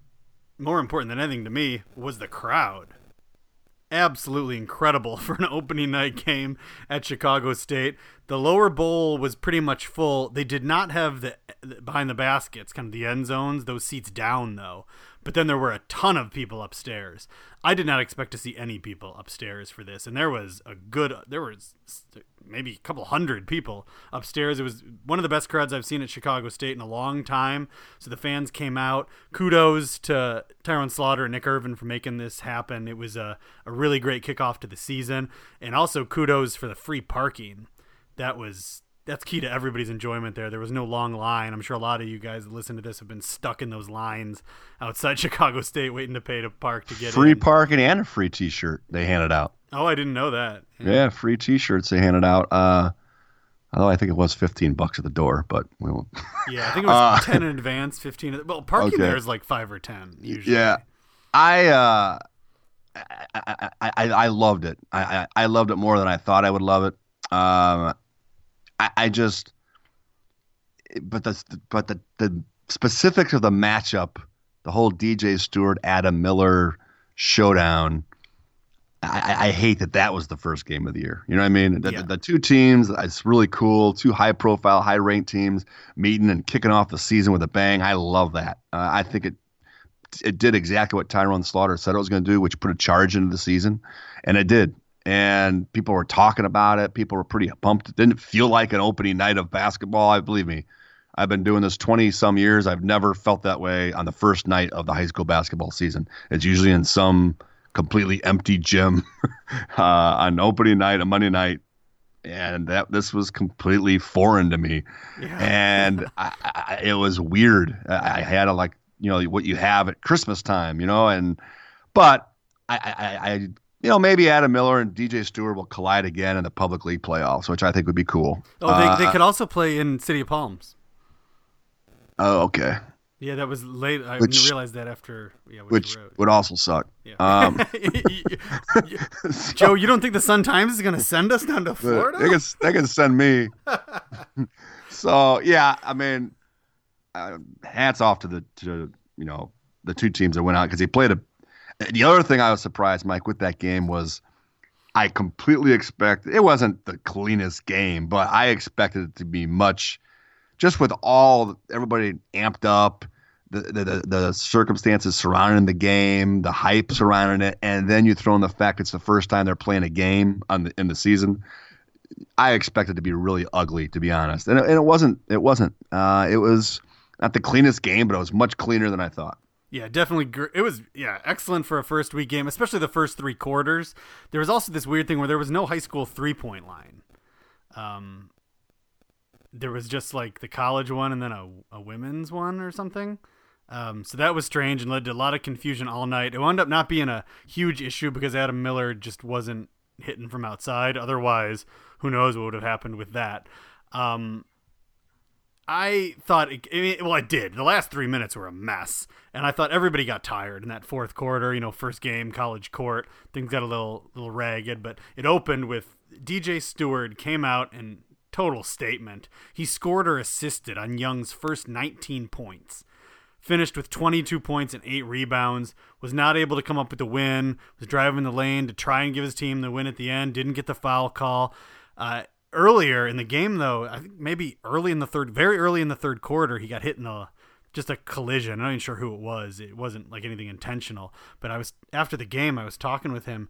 more important than anything to me was the crowd. Absolutely incredible for an opening night game at Chicago State. The lower bowl was pretty much full. They did not have the behind the baskets, kind of the end zones, those seats down though. But then there were a ton of people upstairs. I did not expect to see any people upstairs for this. And there was a good, there was maybe a couple hundred people upstairs. It was one of the best crowds I've seen at Chicago State in a long time. So the fans came out. Kudos to Tyrone Slaughter and Nick Irvin for making this happen. It was a, a really great kickoff to the season. And also kudos for the free parking. That was... That's key to everybody's enjoyment there. There was no long line. I'm sure a lot of you guys that listen to this have been stuck in those lines outside Chicago State waiting to pay to park to get free in. Parking and a free T-shirt they handed out. Oh, I didn't know that. Yeah, yeah free T-shirts they handed out. Uh, although I think it was fifteen bucks at the door, but we won't. Yeah, I think it was uh, ten in advance, fifteen. Well, parking okay. There is like five or ten usually. Yeah, I uh, I, I, I, I loved it. I, I I loved it more than I thought I would love it. Um. I, I just, but the but the, the specifics of the matchup, the whole D J Stewart, Adam Miller showdown. I, I hate that that was the first game of the year. You know what I mean? The, yeah. the, the two teams, it's really cool. Two high-profile, high-ranked teams meeting and kicking off the season with a bang. I love that. Uh, I think it it did exactly what Tyrone Slaughter said it was going to do, which put a charge into the season, and it did. And people were talking about it. People were pretty pumped. It didn't feel like an opening night of basketball. I believe me, I've been doing this twenty some years. I've never felt that way on the first night of the high school basketball season. It's usually in some completely empty gym uh, on opening night, a Monday night. And that this was completely foreign to me. Yeah. And I, I, it was weird. I, I had a, like, you know, what you have at Christmas time, you know, and, but I, I, I, You know, maybe Adam Miller and D J Stewart will collide again in the public league playoffs, which I think would be cool. Oh, they, uh, they could also play in City of Palms. Oh, okay. Yeah, that was late. I which, didn't realize that after. Yeah, which wrote. Would also suck. Yeah. Um, so, Joe, you don't think the Sun-Times is going to send us down to Florida? They can, they can send me. So, yeah, I mean, uh, hats off to the to you know the two teams that went out because he played a. The other thing I was surprised, Mike, with that game was I completely expected it wasn't the cleanest game, but I expected it to be much just with all everybody amped up, the, the, the circumstances surrounding the game, the hype surrounding it. And then you throw in the fact it's the first time they're playing a game on the, in the season. I expected it to be really ugly, to be honest. And it, and it wasn't it wasn't uh, it was not the cleanest game, but it was much cleaner than I thought. Yeah, definitely. Gr- it was yeah excellent for a first week game, especially the first three quarters. There was also this weird thing where there was no high school three-point line. Um, there was just like the college one and then a, a women's one or something. Um, so that was strange and led to a lot of confusion all night. It wound up not being a huge issue because Adam Miller just wasn't hitting from outside. Otherwise, who knows what would have happened with that. Um I thought, it, I mean, well, I did. The last three minutes were a mess, and I thought everybody got tired in that fourth quarter. You know, first game, college court, things got a little, little ragged. But it opened with D J Stewart came out and total statement. He scored or assisted on Young's first nineteen points, finished with twenty-two points and eight rebounds. Was not able to come up with the win. Was driving the lane to try and give his team the win at the end. Didn't get the foul call. Uh, Earlier in the game, though, I think maybe early in the third, very early in the third quarter, he got hit in a just a collision. I'm not even sure who it was. It wasn't like anything intentional. But I was after the game, I was talking with him.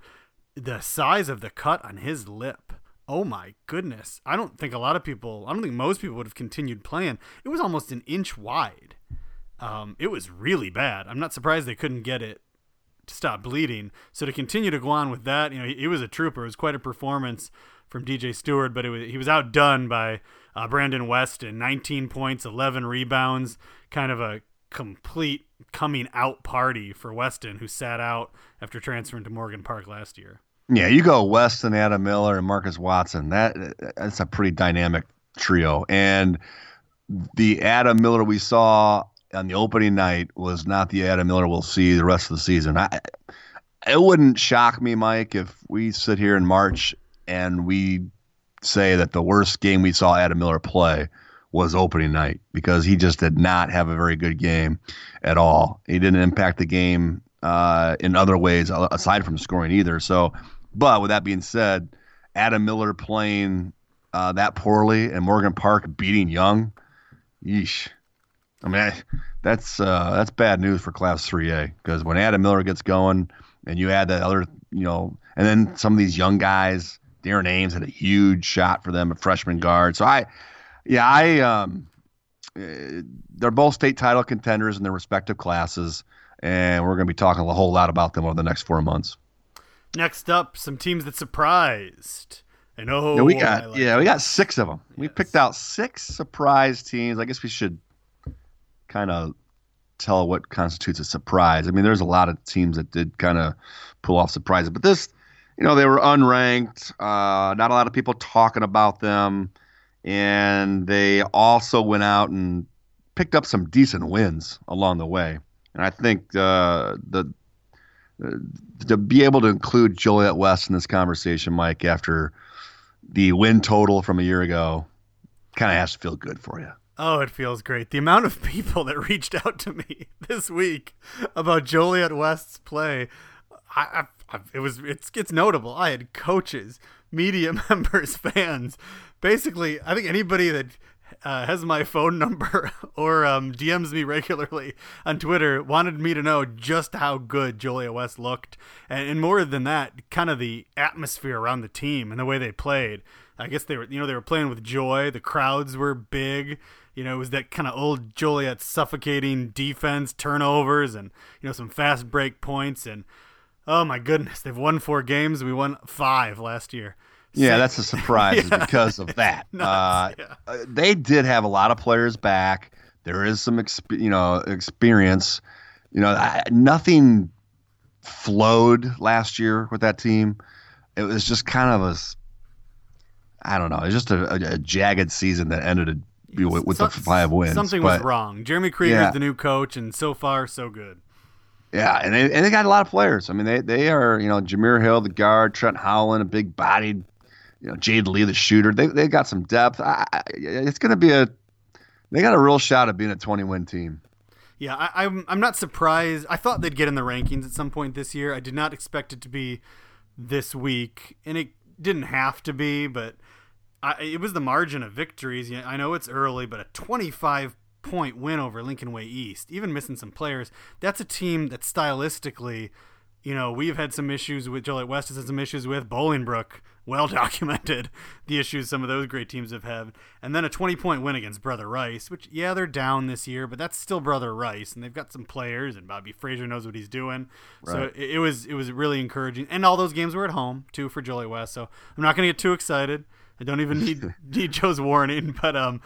The size of the cut on his lip. Oh my goodness! I don't think a lot of people. I don't think most people would have continued playing. It was almost an inch wide. Um, it was really bad. I'm not surprised they couldn't get it to stop bleeding. So to continue to go on with that, you know, he, he was a trooper. It was quite a performance. from D J Stewart, but it was, he was outdone by uh, Brandon West in nineteen points, eleven rebounds, kind of a complete coming out party for Weston, who sat out after transferring to Morgan Park last year. Yeah, you go Weston, Adam Miller, and Marcus Watson. That that's a pretty dynamic trio. And the Adam Miller we saw on the opening night was not the Adam Miller we'll see the rest of the season. I, it wouldn't shock me, Mike, if we sit here in March and we say that the worst game we saw Adam Miller play was opening night, because he just did not have a very good game at all. He didn't impact the game uh, in other ways aside from scoring either. So, but with that being said, Adam Miller playing uh, that poorly and Morgan Park beating Young, yeesh. I mean, I, that's uh, that's bad news for Class three A, because when Adam Miller gets going and you add that other, you know, and then some of these young guys, Darren Ames had a huge shot for them, a freshman guard. So I. Yeah, I. Um, they're both state title contenders in their respective classes, and we're going to be talking a whole lot about them over the next four months. Next up, some teams that surprised. And oh, yeah, we got like yeah, that. we got six of them. Yes. We picked out six surprise teams. I guess we should kind of tell what constitutes a surprise. I mean, there's a lot of teams that did kind of pull off surprises, but this, you know, they were unranked. Uh, not a lot of people talking about them. And they also went out and picked up some decent wins along the way. And I think uh, the, the to be able to include Joliet West in this conversation, Mike, after the win total from a year ago, kind of has to feel good for you. Oh, it feels great. The amount of people that reached out to me this week about Joliet West's play, I, I, it was it's it's notable. I had coaches, media members, fans. Basically, I think anybody that uh, has my phone number or um, D Ms me regularly on Twitter wanted me to know just how good Joliet West looked. And, and more than that, kind of the atmosphere around the team and the way they played. I guess they were, you know, they were playing with joy. The crowds were big. You know, it was that kind of old Joliet suffocating defense, turnovers, and, you know, some fast break points. And, oh, my goodness, they've won four games. We won five last year. Yeah, that's a surprise yeah. because of that. Nuts, uh, yeah. They did have a lot of players back. There is some, exp- you know, experience. You know, I, nothing flowed last year with that team. It was just kind of a, I don't know, it was just a, a, a jagged season that ended a, with, with so, the five wins. Something but, was wrong. Jeremy Krieger is yeah. the new coach, and so far, so good. Yeah, and they, and they got a lot of players. I mean, they, they are, you know, Jameer Hill, the guard, Trent Howland, a big-bodied, you know, Jade Lee, the shooter. They they got some depth. I, I, it's going to be a – they got a real shot at being a twenty-win team. Yeah, I, I'm, I'm not surprised. I thought they'd get in the rankings at some point this year. I did not expect it to be this week, and it didn't have to be, but I, it was the margin of victories. You know, I know it's early, but a twenty-five point win over Lincoln Way East, even missing some players. That's a team that stylistically, you know, we've had some issues with. Joliet West has had some issues with. Bolingbrook, well documented the issues some of those great teams have had. And then a twenty point win against Brother Rice, which, yeah, they're down this year, but that's still Brother Rice, and they've got some players, and Bobby Fraser knows what he's doing. Right. So it, it was it was really encouraging. And all those games were at home, too, for Joliet West. So I'm not going to get too excited. I don't even need, need Joe's warning, but um,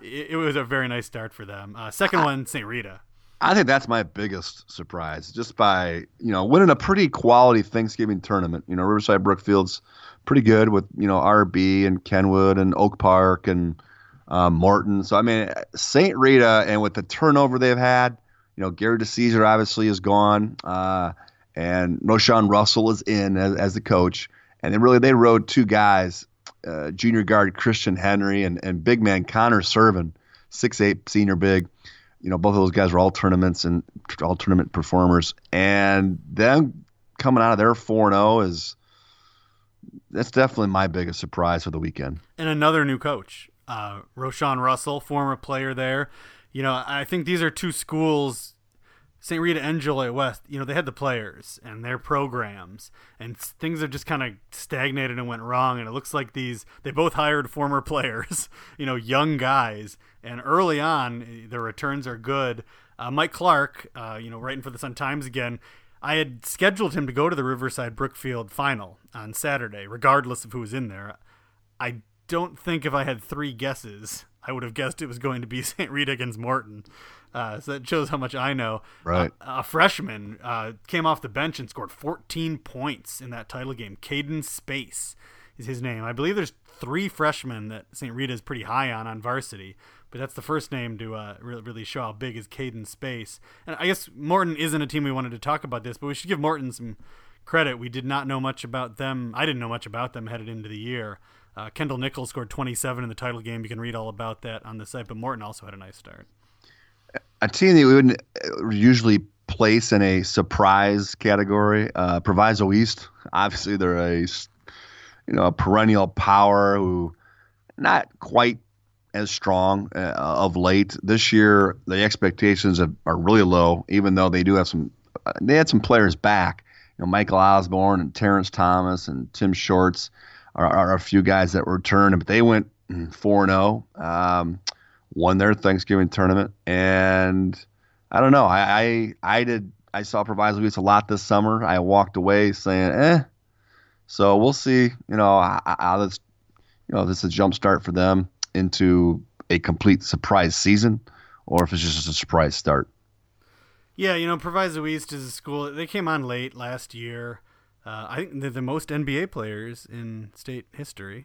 it, it was a very nice start for them. Uh, second one, Saint Rita. I think that's my biggest surprise, just by, you know, winning a pretty quality Thanksgiving tournament. You know, Riverside Brookfield's pretty good with, you know, R B and Kenwood and Oak Park and um, Morton. So, I mean, Saint Rita, and with the turnover they've had, you know, Gary DeCesar obviously is gone, uh, and Noshawn Russell is in as, as the coach. And they really, they rode two guys, uh, junior guard Christian Henry and, and big man Connor Servin, six eight senior big. You know, both of those guys were all tournaments and all tournament performers. And them coming out of their four and oh is – that's definitely my biggest surprise for the weekend. And another new coach, uh, Roshan Russell, former player there. You know, I think these are two schools – Saint Rita and Joliet West, you know, they had the players and their programs, and things have just kind of stagnated and went wrong. And it looks like these, they both hired former players, you know, young guys, and early on, their returns are good. Uh, Mike Clark, uh, you know, writing for the Sun-Times again, I had scheduled him to go to the Riverside Brookfield final on Saturday, regardless of who was in there. I don't think if I had three guesses, I would have guessed it was going to be Saint Rita against Martin. Uh, so that shows how much I know. Right. Uh, a freshman uh, came off the bench and scored fourteen points in that title game. Caden Space is his name. I believe there's three freshmen that Saint Rita is pretty high on on varsity, but that's the first name to uh, really, really show how big is Caden Space. And I guess Morton isn't a team we wanted to talk about this, but we should give Morton some credit. We did not know much about them. I didn't know much about them headed into the year. Uh, Kendall Nichols scored twenty-seven in the title game. You can read all about that on the site, but Morton also had a nice start. A team that we wouldn't usually place in a surprise category, uh, Proviso East. Obviously, they're a, you know, a perennial power who not quite as strong uh, of late. This year, the expectations are, are really low, even though they do have some uh, – they had some players back. You know, Michael Osborne and Terrence Thomas and Tim Shorts are, are a few guys that returned, but they went four and oh, um, won their Thanksgiving tournament. And I don't know. I I, I did I saw Proviso East a lot this summer. I walked away saying, eh. So we'll see, you know, how this, you know, this is a jump start for them into a complete surprise season, or if it's just a surprise start. Yeah, you know, Proviso East is a school. They came on late last year. Uh, I think they're the most N B A players in state history.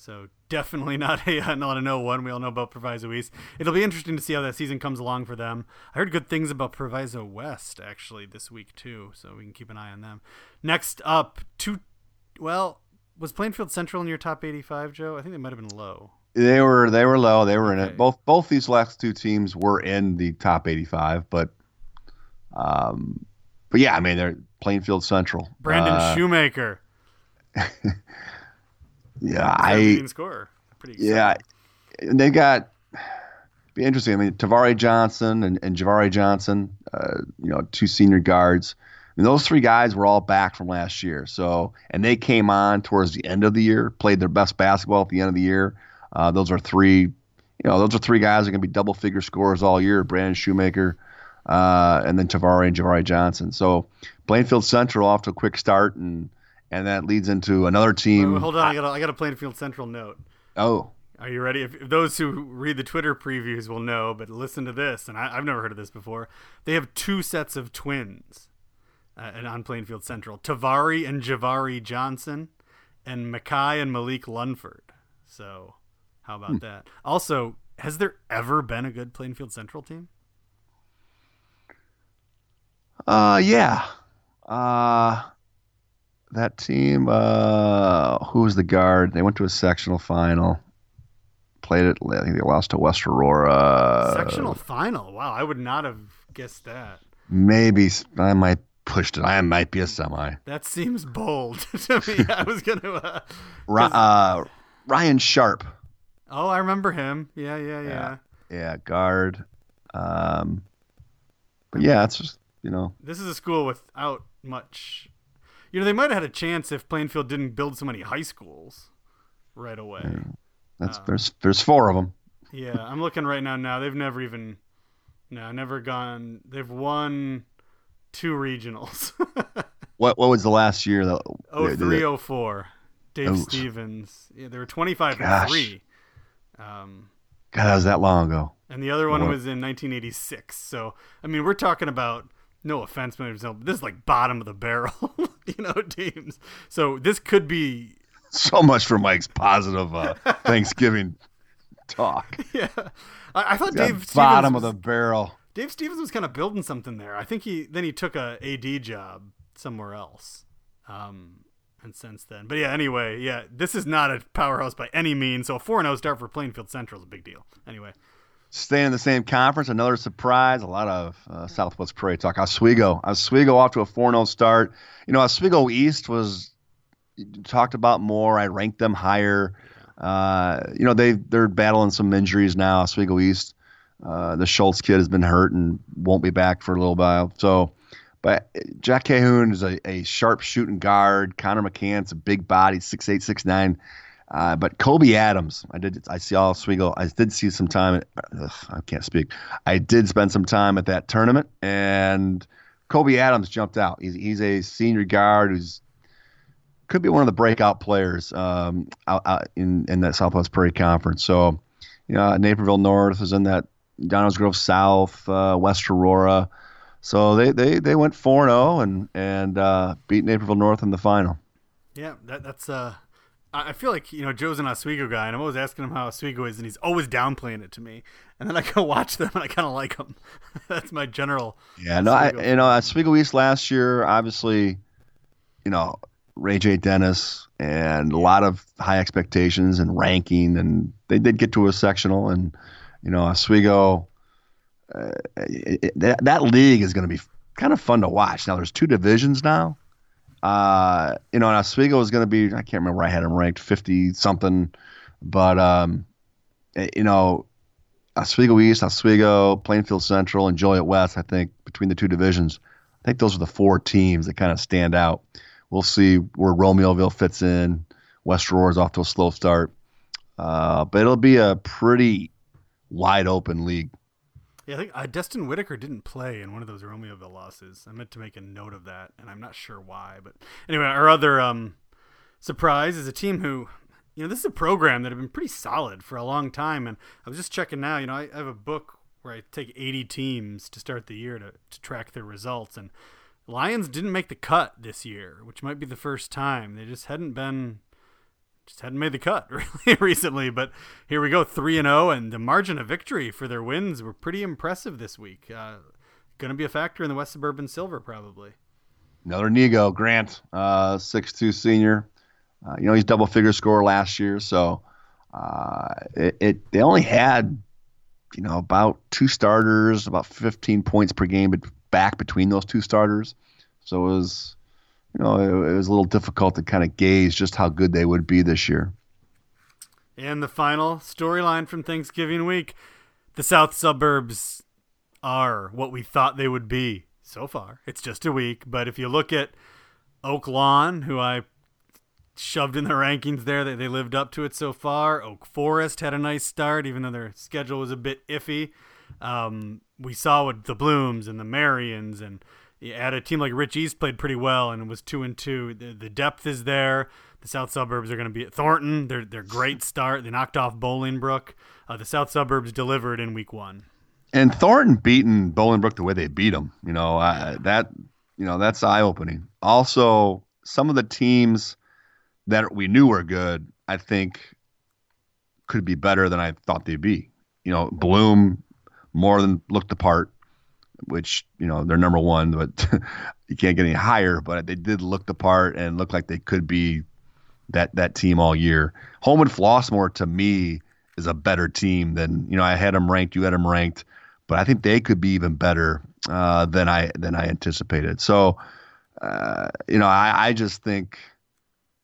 So definitely not a not a no one. We all know about Proviso East. It'll be interesting to see how that season comes along for them. I heard good things about Proviso West, actually, this week, too. So we can keep an eye on them. Next up, two. Well, was Plainfield Central in your top eighty-five, Joe? I think they might have been low. They were they were low. They were okay. In it. Both both these last two teams were in the top eighty-five, but um, but yeah, I mean they're Plainfield Central. Brandon uh, Shoemaker. yeah, I scorer. Pretty exciting. Yeah, and they got be interesting. I mean Tavari Johnson and, and Javari Johnson, uh, you know, two senior guards. And those three guys were all back from last year. So, and they came on towards the end of the year, played their best basketball at the end of the year. Uh, those are three, you know, those are three guys that are going to be double figure scorers all year. Brandon Shoemaker, uh, and then Tavari and Javari Johnson. So, Plainfield Central off to a quick start, and and that leads into another team. Wait, hold on, I got I got a Plainfield Central note. Oh, are you ready? If, if those who read the Twitter previews will know, but listen to this, and I, I've never heard of this before. They have two sets of twins. Uh, and on Plainfield Central, Tavari and Javari Johnson, and Mackay and Malik Lunford. So, how about hmm. that? Also, has there ever been a good Plainfield Central team? Uh, yeah. Uh, that team. Uh, who was the guard? They went to a sectional final. Played it. I think they lost to West Aurora. Sectional final. Wow, I would not have guessed that. Maybe I might. Pushed it. I might be a semi. That seems bold to me. I was going to. Uh, uh, Ryan Sharp. Oh, I remember him. Yeah, yeah, yeah. Yeah, yeah guard. Um, but yeah, it's just, you know. This is a school without much. You know, they might have had a chance if Plainfield didn't build so many high schools right away. Yeah. That's um, there's there's four of them. Yeah, I'm looking right now. Now they've never even. No, never gone. They've won. Two regionals. what what was the last year though? Oh three oh four. Dave oh. Stevens. Yeah, there were twenty five and three. Um, God, that was that long ago. And the other one what? was in nineteen eighty six. So I mean, we're talking about no offense, but this is like bottom of the barrel, you know, teams. So this could be so much for Mike's positive uh, Thanksgiving talk. Yeah, I, I thought yeah, Dave Stevens bottom was... of the barrel. Dave Stevens was kind of building something there. I think he then he took a A D job somewhere else, um, and since then. But yeah, anyway, yeah, this is not a powerhouse by any means. So a four and oh start for Plainfield Central is a big deal. Anyway, staying in the same conference, another surprise. A lot of uh, Southwest Prairie talk. Oswego, Oswego off to a four and oh start. You know, Oswego East was talked about more. I ranked them higher. Uh, you know, they they're battling some injuries now. Oswego East. Uh, the Schultz kid has been hurt and won't be back for a little while. So, but Jack Cahoon is a, a sharp shooting guard. Connor McCann's a big body, six eight, six nine. Uh, but Kobe Adams, I did. I saw Oswego. I did see some time. At, ugh, I can't speak. I did spend some time at that tournament, and Kobe Adams jumped out. He's he's a senior guard who's could be one of the breakout players um, out, out in, in that Southwest Prairie Conference. So, you know, Naperville North is in that, Donovan Grove South, uh, West Aurora. So they, they, they went four and oh and, and uh, beat Naperville North in the final. Yeah, that, that's uh, I feel like, you know, Joe's an Oswego guy, and I'm always asking him how Oswego is, and he's always downplaying it to me. And then I go watch them, and I kind of like them. That's my general. Yeah, no, I, you know, Oswego East last year, obviously, you know, Ray J. Dennis and a lot of high expectations and ranking, and they did get to a sectional, and, you know, Oswego, uh, it, it, that, that league is going to be kind of fun to watch. Now, there's two divisions now. Uh, you know, and Oswego is going to be, I can't remember, I had him ranked fifty something, but, um, you know, Oswego East, Oswego, Plainfield Central, and Joliet West, I think, between the two divisions, I think those are the four teams that kind of stand out. We'll see where Romeoville fits in. West Aurora is off to a slow start. Uh, but it'll be a pretty wide open league. Yeah, I think uh, Destin Whitaker didn't play in one of those Romeoville losses. I meant to make a note of that, and I'm not sure why. But anyway, our other um, surprise is a team who, you know, this is a program that have been pretty solid for a long time. And I was just checking now, you know, I, I have a book where I take eighty teams to start the year to, to track their results. And Lions didn't make the cut this year, which might be the first time. They just hadn't been, just hadn't made the cut really recently. But here we go, three and oh, and the margin of victory for their wins were pretty impressive this week. Uh, going to be a factor in the West Suburban Silver probably. Another Nego, Grant, uh, six two senior. Uh, you know, he's double figure scorer last year, so uh, it, it they only had, you know, about two starters, about fifteen points per game, but back between those two starters. So it was, you know, it, it was a little difficult to kind of gauge just how good they would be this year. And the final storyline from Thanksgiving week, the South Suburbs are what we thought they would be so far. It's just a week, but if you look at Oak Lawn, who I shoved in the rankings there, that they, they lived up to it so far. Oak Forest had a nice start, even though their schedule was a bit iffy. Um, we saw what the Blooms and the Marions, and you had a team like Rich East played pretty well and it was two and two. The, the depth is there. The South Suburbs are going to be at Thornton. They're, they're great start. They knocked off Bolingbrook. Uh, the South Suburbs delivered in week one. And Thornton beating Bolingbrook the way they beat them, you know, uh, that, you know, that's eye opening. Also, some of the teams that we knew were good, I think could be better than I thought they'd be, you know, Bloom, more than looked the part, which, you know, they're number one, but you can't get any higher. But they did look the part and look like they could be that that team all year. Holman Flossmoor, to me, is a better team than, you know, I had them ranked, you had them ranked, but I think they could be even better uh, than I than I anticipated. So, uh, you know, I, I just think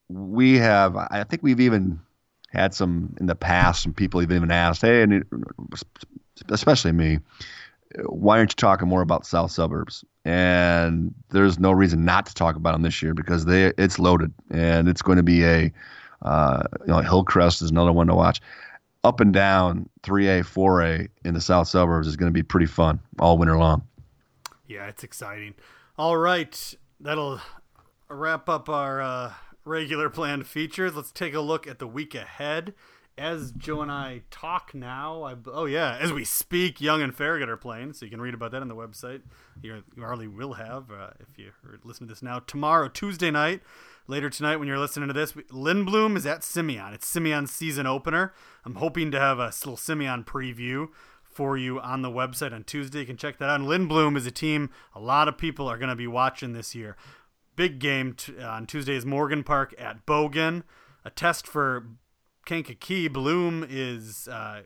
we have, I think we've even had some in the past, some people have even asked, hey, and it, especially me, why aren't you talking more about South Suburbs? And there's no reason not to talk about them this year because they it's loaded, and it's going to be a uh, you know, Hillcrest is another one to watch. Up and down, three A, four A in the South Suburbs is going to be pretty fun all winter long. Yeah, it's exciting. All right, that'll wrap up our uh, regular planned features. Let's take a look at the week ahead. As Joe and I talk now, I, oh yeah, as we speak, Young and Farragut are playing, so you can read about that on the website. You already will have, uh, if you listen to this now, tomorrow, Tuesday night, later tonight when you're listening to this, we, Lindblom is at Simeon. It's Simeon's season opener. I'm hoping to have a little Simeon preview for you on the website on Tuesday. You can check that out. And Lindblom is a team a lot of people are going to be watching this year. Big game t- on Tuesday is Morgan Park at Bogan, a test for Kankakee. Bloom is uh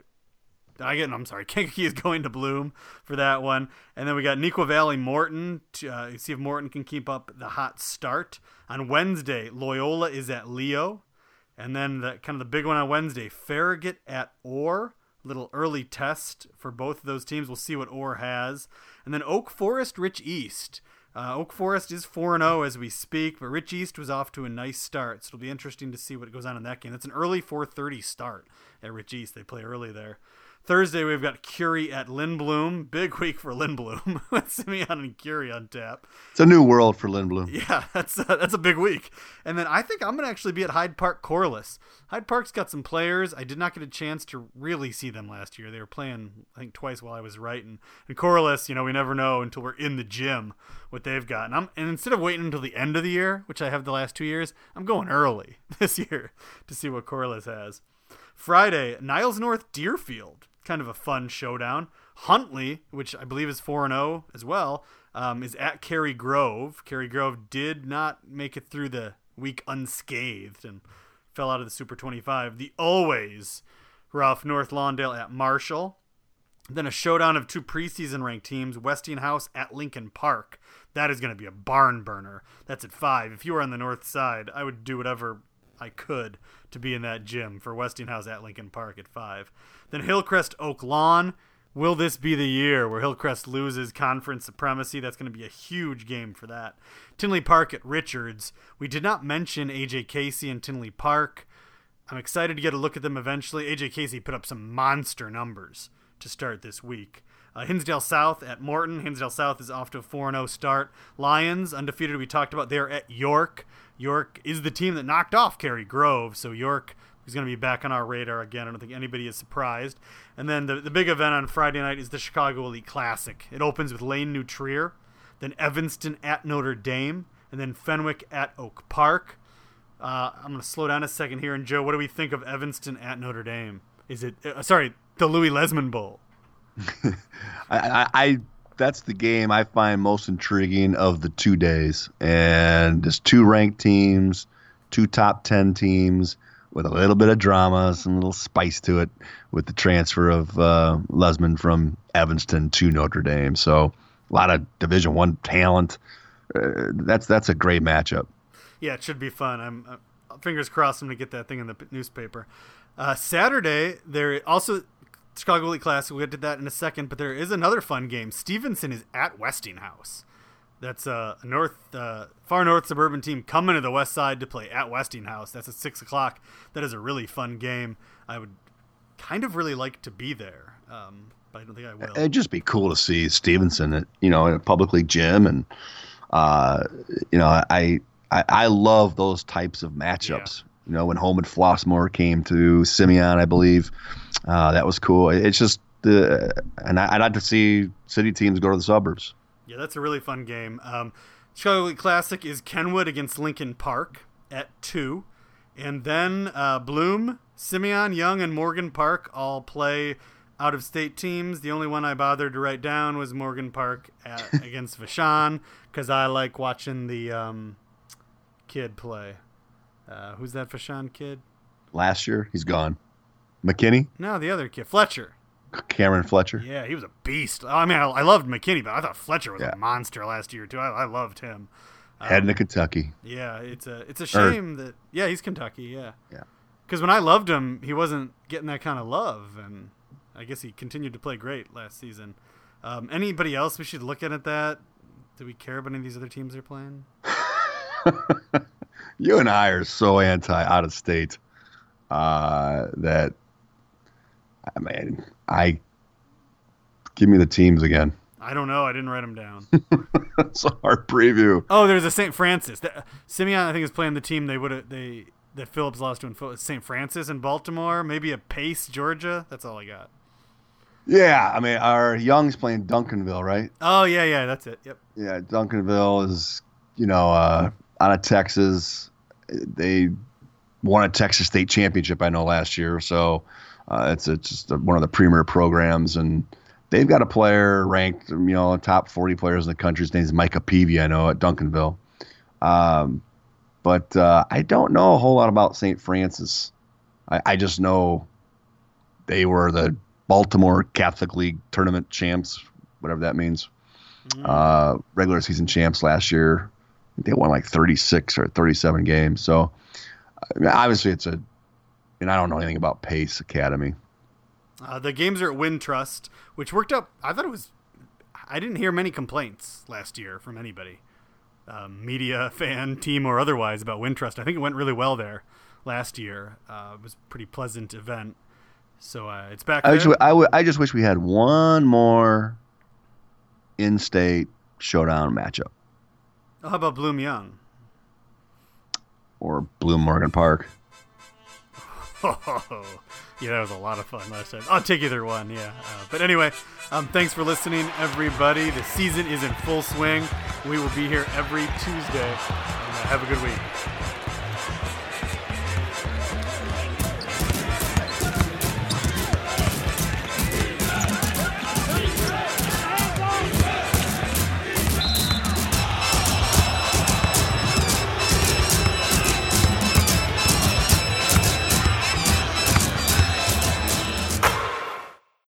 I get I'm sorry Kankakee is going to Bloom for that one, and then we got Nequa Valley Morton to uh, see if Morton can keep up the hot start. On Wednesday, Loyola is at Leo, and then the kind of the big one on Wednesday, Farragut at Orr. Little early test for both of those teams. We'll see what Orr has. And then Oak Forest, Rich East. Uh, Oak Forest is four and oh as we speak, but Rich East was off to a nice start, so it'll be interesting to see what goes on in that game. That's an early four thirty start at Rich East. They play early there. Thursday, we've got Curie at Lindblom. Big week for Lindblom. Simeon and Curie on tap. It's a new world for Lindblom. Yeah, that's a, that's a big week. And then I think I'm going to actually be at Hyde Park Corliss. Hyde Park's got some players. I did not get a chance to really see them last year. They were playing, I think, twice while I was writing. And Corliss, you know, we never know until we're in the gym what they've got. And, I'm, and instead of waiting until the end of the year, which I have the last two years, I'm going early this year to see what Corliss has. Friday, Niles North Deerfield. Kind of a fun showdown. Huntley, which I believe is four and oh as well, um, is at Cary Grove. Cary Grove did not make it through the week unscathed and fell out of the Super twenty-five. The always rough North Lawndale at Marshall. Then a showdown of two preseason ranked teams, Westinghouse at Lincoln Park. That is going to be a barn burner. That's at five. If you were on the north side, I would do whatever I could to be in that gym for Westinghouse at Lincoln Park at five. Then Hillcrest Oak Lawn. Will this be the year where Hillcrest loses conference supremacy? That's going to be a huge game for that. Tinley Park at Richards. We did not mention A J Casey and Tinley Park. I'm excited to get a look at them eventually. A J Casey put up some monster numbers to start this week. Uh, Hinsdale South at Morton. Hinsdale South is off to a four and oh start. Lions, undefeated, we talked about. They're at York. York is the team that knocked off Cary Grove, so York is going to be back on our radar again. I don't think anybody is surprised. And then the, the big event on Friday night is the Chicago Elite Classic. It opens with Lane New Trier, then Evanston at Notre Dame, and then Fenwick at Oak Park. Uh, I'm going to slow down a second here. And, Joe, what do we think of Evanston at Notre Dame? Is it uh, – sorry, the Louis Lesmond Bowl. I, I, I that's the game I find most intriguing of the two days, and there's two ranked teams, two top ten teams with a little bit of drama, some little spice to it with the transfer of uh, Lesmond from Evanston to Notre Dame. So a lot of Division One talent. Uh, that's that's a great matchup. Yeah, it should be fun. I'm uh, fingers crossed I'm gonna get that thing in the newspaper. Uh, Saturday there also. Chicago Elite Classic, we'll get to that in a second, but there is another fun game. Stevenson is at Westinghouse. That's a north, uh, far north suburban team coming to the west side to play at Westinghouse. That's at six o'clock. That is a really fun game. I would kind of really like to be there, um, but I don't think I will. It'd just be cool to see Stevenson at, you know, in a public league gym. And, uh, you know, I, I, I love those types of matchups. Yeah. You know, when Holman Flossmoor came to Simeon, I believe, uh, that was cool. It's just, uh, and I, I'd like to see city teams go to the suburbs. Yeah, that's a really fun game. Um, Chicago League Classic is Kenwood against Lincoln Park at two. And then uh, Bloom, Simeon, Young, and Morgan Park all play out-of-state teams. The only one I bothered to write down was Morgan Park at, against Vashon, because I like watching the um, kid play. Uh, who's that Vashon kid? Last year, he's gone. McKinney? No, the other kid, Fletcher. Cameron Fletcher. Yeah, he was a beast. I mean, I, I loved McKinney, but I thought Fletcher was yeah. a monster last year too. I, I loved him. Um, Heading to Kentucky. Yeah, it's a it's a shame er, that yeah he's Kentucky. Yeah. Yeah. Because when I loved him, he wasn't getting that kind of love, and I guess he continued to play great last season. Um, anybody else we should look at at that? Do we care about any of these other teams they're playing? You and I are so anti out of state uh, that I mean I give me the teams again. I don't know. I didn't write them down. It's a hard preview. Oh, there's a Saint Francis. That, Simeon, I think, is playing the team they would they that Phillips lost to in Saint Francis in Baltimore. Maybe a Pace, Georgia. That's all I got. Yeah, I mean our Young's playing Duncanville, right? Oh yeah, yeah, that's it. Yep. Yeah, Duncanville is you know. Uh, Out of Texas, they won a Texas state championship, I know, last year. So uh, it's, it's just one of the premier programs. And they've got a player ranked, you know, top forty players in the country. His name is Micah Peavy, I know, at Duncanville. Um, but uh, I don't know a whole lot about Saint Francis. I, I just know they were the Baltimore Catholic League tournament champs, whatever that means, mm-hmm. uh, regular season champs last year. They won like thirty-six or thirty-seven games. So I mean, obviously it's a, and I don't know anything about Pace Academy. Uh, the games are at Wintrust, which worked up. I thought it was, I didn't hear many complaints last year from anybody, um, media, fan, team, or otherwise about Wintrust. I think it went really well there last year. Uh, it was a pretty pleasant event. So uh, it's back. I, there. Wish, I, w- I just wish we had one more in-state showdown matchup. How about Bloom Young? Or Bloom Morgan Park. Oh, yeah, that was a lot of fun last time. I'll take either one, yeah. Uh, but anyway, um, thanks for listening, everybody. The season is in full swing. We will be here every Tuesday. Uh, have a good week.